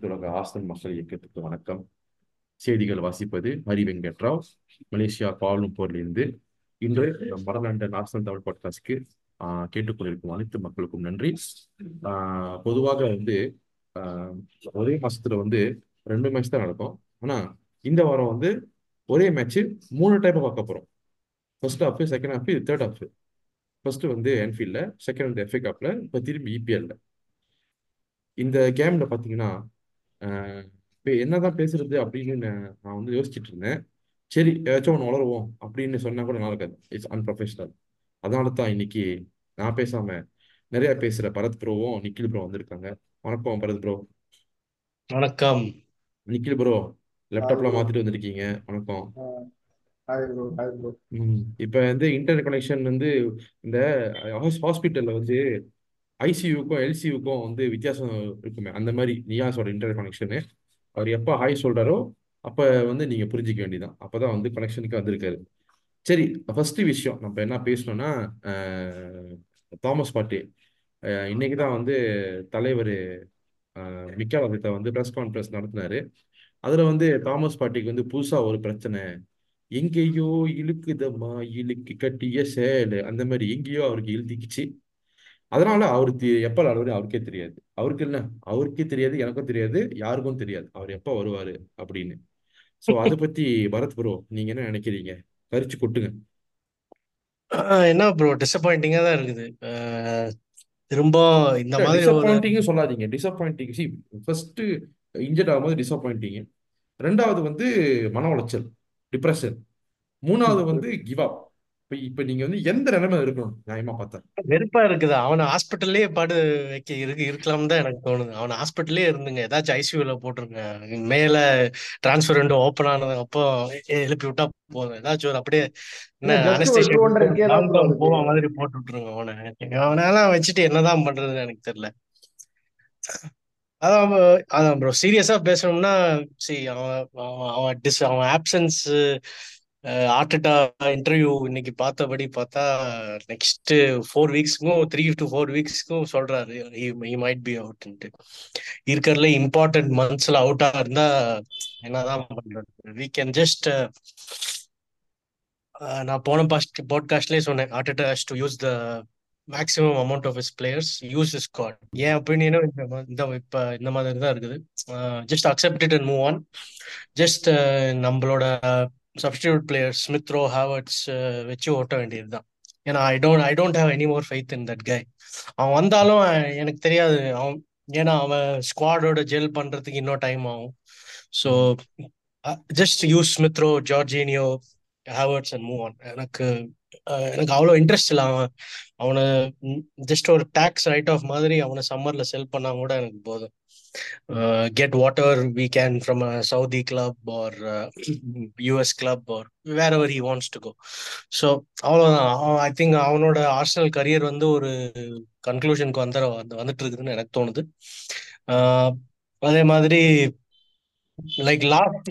அனைத்துலக ஆஸ்தன் மக்கள் இயக்கத்துக்கு வணக்கம். செய்திகள் வாசிப்பது ஹரிவெங்கட்ராவ், மலேசியா காலும் போரிலிருந்து. இன்று மரலண்டன் ஆஸ்தன் தமிழ் பாட்காஸ்டுக்கு கேட்டுக்கொண்டிருக்கும் அனைத்து மக்களுக்கும் நன்றி. பொதுவாக ஒரே மாசத்துல ரெண்டு மேட்ச் தான் நடக்கும். ஆனா இந்த வாரம் ஒரே மேட்ச் மூணு டைப்பை பார்க்க போறோம். ஃபர்ஸ்ட் ஹாஃப், செகண்ட் ஹாஃப், இது தேர்ட் ஹாஃப். ஃபர்ஸ்ட் என்ஃபீல்ட்ல, செகண்ட் எஃப்ஏ கப்ல, இப்போ திரும்பி இபிஎல்ல. இந்த கேம்ல பார்த்தீங்கன்னா இப்போ என்னதான் பேசுறது அப்படின்னு நான் யோசிச்சுட்டு இருந்தேன். சரி, ஏதாச்சும் ஒன்று வளருவோம் அப்படின்னு சொன்னா கூட நல்லா இருக்காது. It's unprofessional. அதனால தான் இன்னைக்கு நான் பேசாம நிறைய பேசுற பரத் ப்ரோவும் நிக்கில் ப்ரோ வந்திருக்காங்க. வணக்கம் பரத் ப்ரோ. வணக்கம் நிக்கில் ப்ரோ. லேப்டாப்ல மாத்திட்டு வந்திருக்கீங்க. வணக்கம். இப்ப இன்டர்நெட் கனெக்ஷன் இந்த ஹாஸ்பிட்டல்ல ஐசியூக்கும் எல்சியூக்கும் வித்தியாசம் இருக்குமே, அந்த மாதிரி நியாஸோட இன்டர்நெட் கனெக்ஷனு. அவர் எப்போ ஹாய் சொல்றாரோ அப்போ நீங்க புரிஞ்சிக்க வேண்டியதான். அப்போதான் கனெக்ஷனுக்கு வந்திருக்காரு. சரி, ஃபர்ஸ்ட் விஷயம் நம்ம என்ன பேசணும்னா, தாமஸ் பார்ட்டி இன்னைக்குதான் தலைவர் மிக்கேல் ஆர்டெட்டா ப்ரெஸ் கான்ஃபரன்ஸ் நடத்தினாரு. அதுல தாமஸ் பார்ட்டிக்கு புதுசா ஒரு பிரச்சனை, எங்கேயோ இழுக்குதம்மா இழுக்கு கட்டிய சேலு, அந்த மாதிரி எங்கேயோ அவருக்கு இழுதிக்குச்சு. அதனால அவருக்கு எப்போ வருவாரு அவருக்கே தெரியாது. அவருக்கு என்ன அவருக்கே தெரியாது, எனக்கும் தெரியாது, யாருக்கும் தெரியாது அவர் எப்போ வருவாரு அப்படின்னு. ஸோ அதை பத்தி பரத் ப்ரோ நீங்க என்ன நினைக்கிறீங்க? கரிச்சு கொட்டுங்க. என்ன ப்ரோ, டிசப்பாயிண்டிங்கா தான் இருக்குது. திரும்ப இந்த மாதிரி டிசப்பாயிண்டிங் சொல்லாதீங்க. டிசப்பாயிண்டிங் சி ஃபர்ஸ்ட் இன்ஜர்ட் ஆகும்போது டிசப்பாயிண்டிங், ரெண்டாவது மன உளைச்சல், டிப்ரெஷன், மூணாவது கிவ் அப். இப்ப நீங்க எந்த நிலைமை இருக்கணும்? நியாயமா பார்த்தா வெறுப்பா இருக்குது. அவனை ஹாஸ்பிட்டல்லே பாடு வைக்க இருக்கலாம் தான் எனக்கு தோணுது. அவனை ஹாஸ்பிட்டல்லே இருந்துங்க, ஏதாச்சும் ஐசியூல போட்டிருங்க, மேல டிரான்ஸ்பர் ரெண்டும் ஓப்பன் ஆனதுக்கு அப்புறம் எழுப்பி விட்டா போதும். ஏதாச்சும் ஒரு அப்படியே போவா மாதிரி போட்டு விட்டுருங்க அவனை. அவனெல்லாம் வச்சுட்டு என்னதான் பண்றதுன்னு எனக்கு தெரியல. அதான் அதான் ப்ரோ, சீரியஸா பேசணும்னா சரி, அவன் ஆப்சன்ஸ் ஆர்டெட்டா இன்டர்வியூ இன்னைக்கு பார்த்தபடி பார்த்தா நெக்ஸ்ட் 4 வீக்ஸ்க்கும் 3 to 4 வீக்ஸ்க்கும் சொல்றாரு he might be out. இருக்கிறதுல இம்பார்ட்டன்ட் மந்த்ஸ்ல அவுட்டா இருந்தா என்னதான் பண்றது? we can just நான் போன பாட்காஸ்ட்லயே சொன்னேன், Arteta has to use the maximum amount of his players, use his squad. ஏன் ஒப்பீனியனும் இப்போ இந்த மாதிரி தான் இருக்குது. just accept it and move on. just நம்மளோட substitute players Smithrow Howards வெச்சு ஓட்ட வேண்டியதுதான். ஏன்னா I don't have any more faith in that guy. அவன் வந்தாலும் எனக்கு தெரியாது அவன், ஏன்னா அவன் ஸ்குவாடோட ஜெல் பண்றதுக்கு இன்னும் டைம் ஆகும். So just use Smithrow, Jorginho, Havertz and move on. எனக்கு அவ்வளோ இன்ட்ரெஸ்ட் இல்லை அவன். அவனை ஜஸ்ட் ஒரு டாக்ஸ் ரைட் ஆஃப் மாதிரி அவனை சம்மர்ல செல் பண்ணா கூட எனக்கு போதும். Get whatever we can from a Saudi club or US club or wherever he wants to go. So I think அவனோட ஆர்சனல் கரியர் ஒரு கன்க்ளூஷனுக்கு வந்துட்டு இருக்குதுன்னு எனக்கு தோணுது. அதே மாதிரி லைக்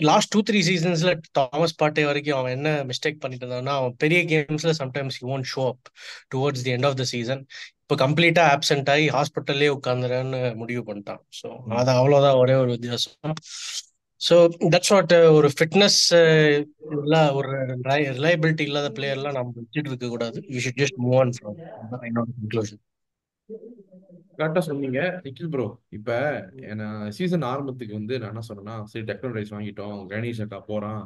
லாஸ்ட் 2-3 சீசன்ஸ்ல தாமஸ் பார்ட்டி வரைக்கும் அவன் என்ன மிஸ்டேக் பண்ணிட்டு இருந்தான்னா, அவன் பெரிய கேம்ஸ்ல sometimes he won't show up towards the end of the season. இப்போ கம்ப்ளீட்டா ஆப்சென்ட் ஆகி ஹாஸ்பிட்டல்லே உட்காந்துறேன்னு முடிவு பண்ணிட்டான். ஸோ அது அவ்வளோதான் ஒரே ஒரு வித்தியாசம். ஸோ தட்ஸ் வாட், ஒரு ஃபிட்னஸ் இல்லை ஒரு ரிலையபிலிட்டி இல்லாத பிளேயர்லாம் நம்ம வச்சுட்டு இருக்க கூடாது. You should just move on from என்னோட கன்க்ளூஷன். கரெக்டாக சொன்னீங்க நிக்கில் ப்ரோ. இப்போ சீசன் ஆரம்பத்துக்கு நான் என்ன சொன்னேன்னா, சரி டெக்லன் ரைஸ் வாங்கிட்டோம், கணி சக்கா போகிறான்,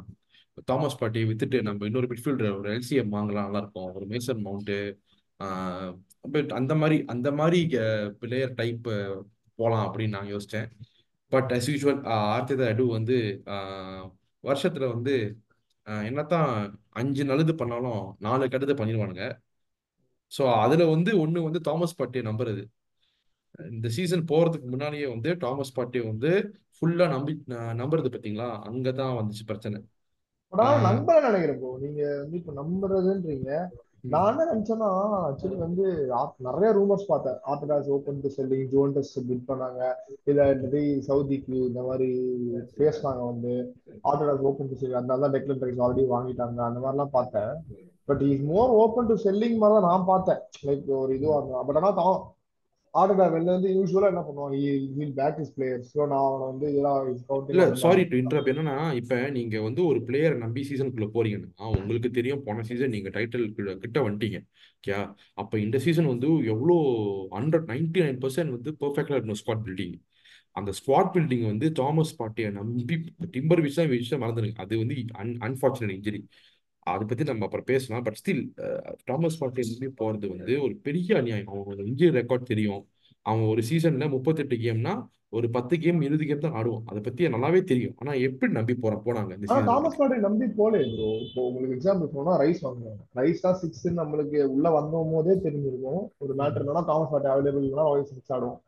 தாமஸ் பார்ட்டி வித்துட்டு நம்ம இன்னொரு மிட்ஃபீல்டர் ஒரு எல்சிஎம் வாங்கலாம், நல்லாயிருக்கும், ஒரு மேசன் மவுண்ட்டு அந்த மாதிரி பிளேயர் டைப் போகலாம் அப்படின்னு நான் யோசித்தேன். பட் அஸ் யூஸ்வல் ஆர்டெட்டா வருஷத்தில் என்னத்தான் 5 நல்லது பண்ணாலும் 4 கெட்டது பண்ணிடுவானுங்க. ஸோ அதில் ஒன்று தாமஸ் பார்ட்டியை நம்புறது. இந்த சீசன் போறதுக்கு முன்னாலேயே தாமஸ் பார்ட்டி ஃபுல்லா நம்புறது பாத்தீங்களா? அங்கதான் வந்துச்சு பிரச்சனை. நம்ப நினைக்கிறேன் ப்ரோ, நீங்க இப்ப நம்புறதுன்றீங்க. நான் என்ன நினைச்சேன்னா, ஆக்சுவலி நிறைய ரூமர்ஸ் பார்த்தேன், ஆர்டெட்டாஸ் ஓபன் டு செல்லிங், ஜோன்டஸ் பிட் பண்ணாங்க, இல்லாட்டி சவுதிக்கு இந்த மாதிரி பேசினாங்க, ஆர்டெட்டாஸ் ஓபன் டு செல்லிங், அதனால தான் டெக்லன் ரைஸ் ஆல்ரெடி வாங்கிட்டாங்க, அந்த மாதிரிலாம் பார்த்தேன். But is more open to selling மாதிரி தான் நான் பார்த்தேன், லைக் ஒரு இதுவாக. பட் ஆனால் ஆர்டெட்டா வெளில வந்து யூசுவலா என்ன பண்ணுவாங்க, heel back his players. So நான் அவனை வந்து இல்ல சாரி டு இன்டரப்ட், என்னன்னா இப்ப நீங்க வந்து ஒரு பிளேயர் நம்பி சீசனுக்குள்ள போறீங்கன்னா உங்களுக்கு தெரியும் போன சீசன் நீங்க டைட்டில் கிட்ட வந்துட்டீங்க ஓகே. அப்ப இந்த சீசன் வந்து எவ்வளோ 99% வந்து பெர்ஃபெக்டா இருக்கணும் ஸ்குவாட் பில்டிங். அந்த ஸ்குவாட் பில்டிங் வந்து தாமஸ் பார்ட்டியை நம்பி டிம்பர் விஷயம் மறந்துடுங்க, அது வந்து அன்ஃபார்ச்சுனேட் இன்ஜுரி, அதை பத்தி நம்ம அப்புறம் பேசலாம். பட் ஸ்டில் தாமஸ் பார்ட்டி நம்பி போறது வந்து ஒரு பெரிய அநியாயம். அவங்க இன்ஜுரி ரெக்கார்ட் தெரியும், அவங்க ஒரு சீசன்ல 38 கேம்னா ஒரு 10 கேம் 20 கேம் தான் ஆடுவோம், அதை பத்தி நல்லாவே தெரியும். ஆனா எப்படி நம்பி போனாங்க இந்த சீசன்? தாமஸ் பார்ட்டி நம்பி போலே ப்ரோ. இப்போ உங்களுக்கு எக்ஸாம்பிள் போனா ரைஸ் வாங்குவாங்க, ரைஸ் தான் 6 நம்மளுக்கு உள்ள வந்தோம் போதே தெரிஞ்சிருக்கும். ஒரு மேட்டர் என்னன்னா தாமஸ் பார்ட்டி அவைலபிள்னா ரைஸ் 6 ஆடுவோம்.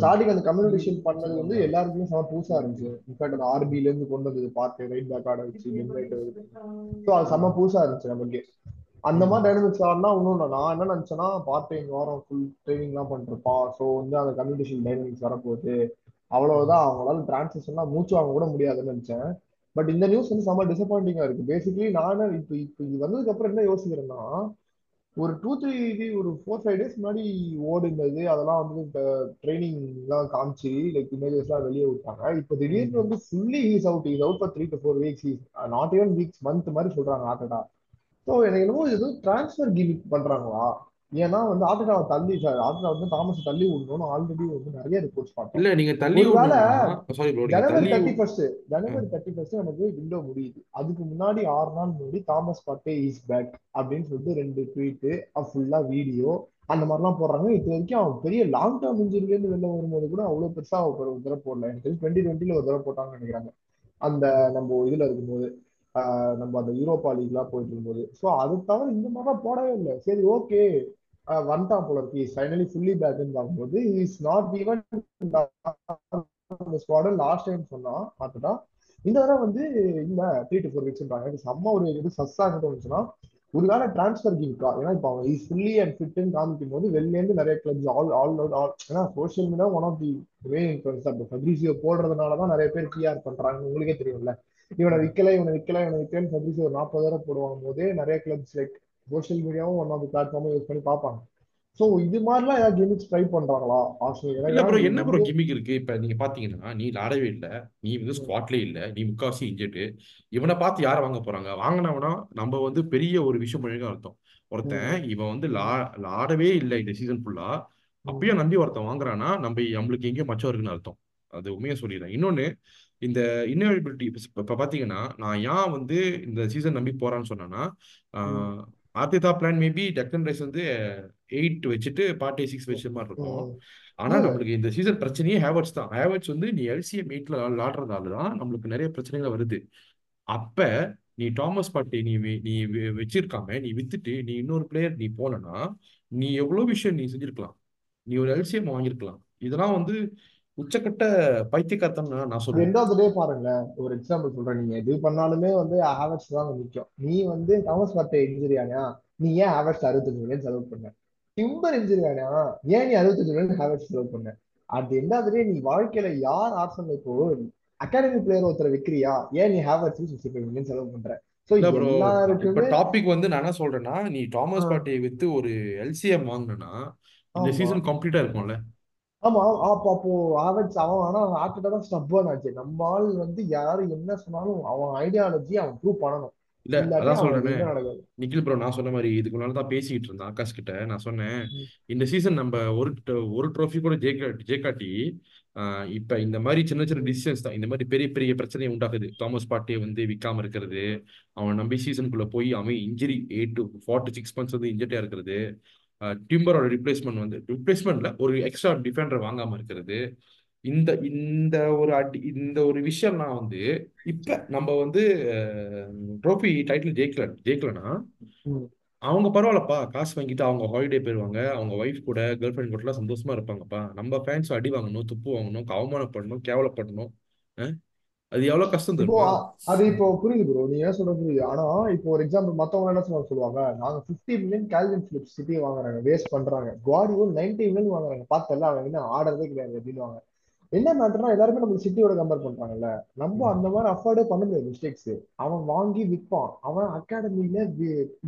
ஸ்டார்டிங் அந்த கம்யூனிகேஷன் பண்ணது வந்து எல்லாருக்குமே செம புதுசா இருந்துச்சு. இன்ஃபேக்ட் அந்த ஆர்பில இருந்து கொண்டு வந்தது பார்த்து ரைட் பேக் ஆட வச்சு அது செம புதுசா இருந்துச்சு நமக்கு. அந்த மாதிரி டைனமிக்ஸ் ஆடினா இன்னும் நான் என்ன நினைச்சேன்னா பார்த்து இங்க வாரம் ஃபுல் ட்ரைனிங் எல்லாம் பண்ணிருப்பான். ஸோ வந்து அந்த கம்யூனிகேஷன் டைனமிக்ஸ் வரப்போகுது, அவ்வளவுதான் அவங்களால டிரான்சேஷன்லாம் மூச்சு வாங்க கூட முடியாதுன்னு நினைச்சேன். பட் இந்த நியூஸ் வந்து செம டிசப்பாயிண்டிங்கா இருக்கு. பேசிக்கலி நான் இப்போ இப்போ இது வந்ததுக்கு அப்புறம் என்ன யோசிக்கிறேன்னா, ஒரு 4-5 days முன்னாடி ஓடுனது அதெல்லாம் வந்து இந்த ட்ரைனிங் எல்லாம் காமிச்சு லைக் இமேஜஸ் எல்லாம் வெளியே விட்டாங்க. இப்போ திடீர்னு வந்து fully he's out, he's out for 3 to 4 weeks, not even weeks, month மாதிரி சொல்றாங்க ஆர்டெட்டா. ஸோ எனக்கு என்னமோ இது டிரான்ஸ்ஃபர் கிமிக் பண்றாங்களா? ஏன்னா வந்து ஆர்டெட்டாவை தள்ளி ஆர்டெட்டா வந்து தாமஸ் தள்ளி விடணும்னு ஆல்ரெடி வந்து நிறைய ரிப்போர்ட்ஸ் பார்த்தோம். ஜனவரி 31 எனக்கு விண்டோ முடியுது, அதுக்கு முன்னாடி 6 நாள் முன்னாடி தாமஸ் பார்ட்டி இஸ் பேக் அப்படின்னு சொல்லிட்டு 2 ட்வீட்டு ஃபுல்லா வீடியோ அந்த மாதிரிலாம் போடுறாங்க. இது வரைக்கும் அவன் பெரிய லாங் டேர்ம் இன்ஜுரிலேருந்து வெளில வரும்போது கூட அவ்வளோ பெருசா ஒரு தடவை போடல. எனக்கு 2020 ஒரு தடவை போட்டாங்கன்னு நினைக்கிறாங்க, அந்த நம்ம இதுல இருக்கும்போது நம்ம அந்த யூரோப்பா லீக்லாம் போயிட்டு இருக்கும்போது. ஸோ அது தவிர இந்த மாதிரிலாம் போடவே இல்லை. சரி ஓகே வந்துட்டான் போல இருக்கு, ஃபைனலி ஃபுல்லி பேக்குன்னு பார்க்கும்போது is not even squad. Last time சொன்னா பார்த்துட்டா இந்த தடவை வந்து இல்லை 3 to 4 weeks எனக்கு செம்ம ஒரு சஸ்ஸாக இருந்துச்சுன்னா ஒருவேளை டிரான்ஸ்பர் கிமிக்கா? ஏன்னா இப்போ அவன் இஸ் ஃபுல்லி அண்ட் ஃபிட்னு காமிக்கும் போது வெளிலேருந்து நிறைய கிளப்ஸ் ஆல் ஆல் ஆல் ஏன்னா social media one of the way influence. Fabrizio போடுறதுனால தான் நிறைய பேர் பிஆர் பண்றாங்க, உங்களுக்கே தெரியும்ல. இவனை விற்கலன்னு ஃபெப்ரிசியோ ஒரு 40,000 போடுவாங்க போதே நிறைய கிளப்ஸ் லைக் சோஷியல் மீடியாவும் ஒன் ஆஃப் தி பிளாட்ஃபார்மும் யூஸ் பண்ணி பார்ப்பாங்க. ஸோ இது மாதிரிலாம் ஏதாவது கிமிக்ஸ் ட்ரை பண்றாங்களா? ஆஸ்திரேலியா என்ன ப்ரோ கிமிக் இருக்கு? இப்போ நீங்க பாத்தீங்கன்னா நீ ஆடவே இல்லை, நீ வந்து ஸ்குவாட்லயே இல்லை, நீ முக்காசி இன்ஜெட்டு. இவனை பார்த்து யாரை வாங்க போறாங்க? வாங்கினவனா நம்ம வந்து பெரிய ஒரு விஷயம் பண்ணிருக்கோம் அர்த்தம். ஒருத்தன் இவன் வந்து ஆடவே இல்லை இந்த சீசன் ஃபுல்லா, அப்பயும் நம்பி ஒருத்தன் வாங்குறான்னா நம்ம நம்மளுக்கு எங்கேயும் மச்சம் இருக்குன்னு அர்த்தம். அது உண்மையா சொல்லிடுறேன். இன்னொன்னு இந்த இன்னவேபிலிட்டி இப்போ பார்த்தீங்கன்னா நான் ஏன் வந்து இந்த சீசன் நம்பி போறான்னு சொன்னேன்னா, Arteta plan maybe Declan Rice வந்து 8 வச்சுட்டு பார்ட்டி 6 வச்ச மாதிரி இருக்கும். ஆனா நம்மளுக்கு இந்த சீசன் பிரச்சனையே ஹேவர்ட்ஸ் தான். ஹேவர்ட்ஸ் வந்து நீ எல்சிஎம் 8ல விளாடுறதால தான் நம்மளுக்கு நிறைய பிரச்சனைகள் வருது. அப்ப நீ தாமஸ் பார்ட்டி நீ வச்சிருக்காம நீ வித்துட்டு நீ இன்னொரு பிளேயர் நீ போலன்னா நீ எவ்வளோ விஷயம் நீ செஞ்சிருக்கலாம், நீ ஒரு எல்சிஎம் வாங்கியிருக்கலாம். இதெல்லாம் வந்து உச்சக்கட்ட பைத்தியக்காரத்தம் நான் சொல்றேன். ரெண்டாவது டே பாருங்களேன், ஒரு எக்ஸாம்பிள் சொல்றேன். நீங்க இது பண்ணாலுமே வந்து ஹேவர்ட்ஸ் தான் நிற்கும். நீ வந்து தாமஸ் பார்ட்டி இன்ஜுரி ஆனா நீ ஏன் ஹேவர்ட்ஸ் 65 million செலவு பண்ண? டிம்பர் இன்ஜுரி ஆனா ஏன் நீ 65 million ஹேவர்ட்ஸ் செலவு பண்ண? அது ரெண்டாவது டே நீ வாழ்க்கையில யார் ஆர்சனல் இப்போ அகாடமி பிளேயர் ஒருத்தர் விற்கிறியா, ஏன் நீ ஹேவர்ட்ஸ் 65 million செலவு பண்ற? டாபிக் வந்து நான் என்ன சொல்றேன்னா, நீ தாமஸ் பார்ட்டியை வித்து ஒரு எல்சிஎம் வாங்கினா இந்த சீசன் கம்ப்ளீட்டா இருக்கும்ல. ஆமா அப்போ ஹேவர்ட்ஸ் அவன் ஆனா ஆர்டெட்டா தான் ஸ்டப்பர்ன் ஆச்சு. நம்ம ஆள் வந்து யாரும் என்ன சொன்னாலும் அவன் ஐடியாலஜி அவன் ப்ரூவ் பண்ணணும். இல்ல அதான் சொல்றேன் நிக்கில் ப்ரோ, நான் சொன்ன மாதிரி இதுக்கு முன்னால தான் பேசிக்கிட்டு இருந்தேன் ஆகாஷ் கிட்ட. நான் சொன்னேன் இந்த சீசன் நம்ம ஒரு ட்ரோஃபி கூட ஜெயிக்காட்டி இப்ப இந்த மாதிரி சின்ன சின்ன டிசிஷன்ஸ் தான் இந்த மாதிரி பெரிய பெரிய பிரச்சனையை உண்டாக்குது. தாமஸ் பார்ட்டியை வந்து விற்காம இருக்கிறது, அவன் நம்பி சீசனுக்குள்ள போய் அவன் இன்ஜுரி 8 to 4 to 6 months வந்து இன்ஜெரியா இருக்கிறது, டிம்பரோட ரிப்ளேஸ்மெண்ட்ல ஒரு எக்ஸ்ட்ரா டிஃபெண்டர் வாங்காம இருக்கிறது, இந்த ஒரு விஷயம்னா வந்து இப்ப நம்ம வந்து ட்ரோஃபி டைட்டில் ஜெயிக்கலன்னா அவங்க பரவாயில்லப்பா காசு வாங்கிட்டு அவங்க ஹாலிடே போயிடுவாங்க, அவங்க ஒய்ஃப் கூட கேர்ள் ஃப்ரெண்ட் கூடலாம் சந்தோஷமா இருப்பாங்கப்பா. நம்ம ஃபேன்ஸ் அடி வாங்கணும், துப்பு வாங்கணும், அவமானப்படணும், கேவலப்படணும், அது எவ்வளவு கஷ்டம் தெரியும். அது இப்போ புரியுது ப்ரோ, நீ என்ன சொல்ற புரியுது. ஆனா இப்போ ஒரு எக்ஸாம்பிள் மத்தவங்க என்ன சொல்லுவாங்க, நாங்க 50 million கால்வின் பிலிப்ஸ் சிட்டியை வாங்குறாங்க வேஸ்ட் பண்றாங்க, குவார்டியோல் 90 million வாங்குறாங்க பார்த்தல அவங்க என்ன ஆர்டரே கிடையாது அப்படின்வாங்க. என்ன மேட்டர்னா எல்லாருமே நம்ம சிட்டியோட கம்பேர் பண்றாங்கல்ல, நம்ம அந்த மாதிரி அஃபோர்டே பண்ண முடியாது மிஸ்டேக்ஸ். அவன் வாங்கி விற்பான், அவன் அகாடமியில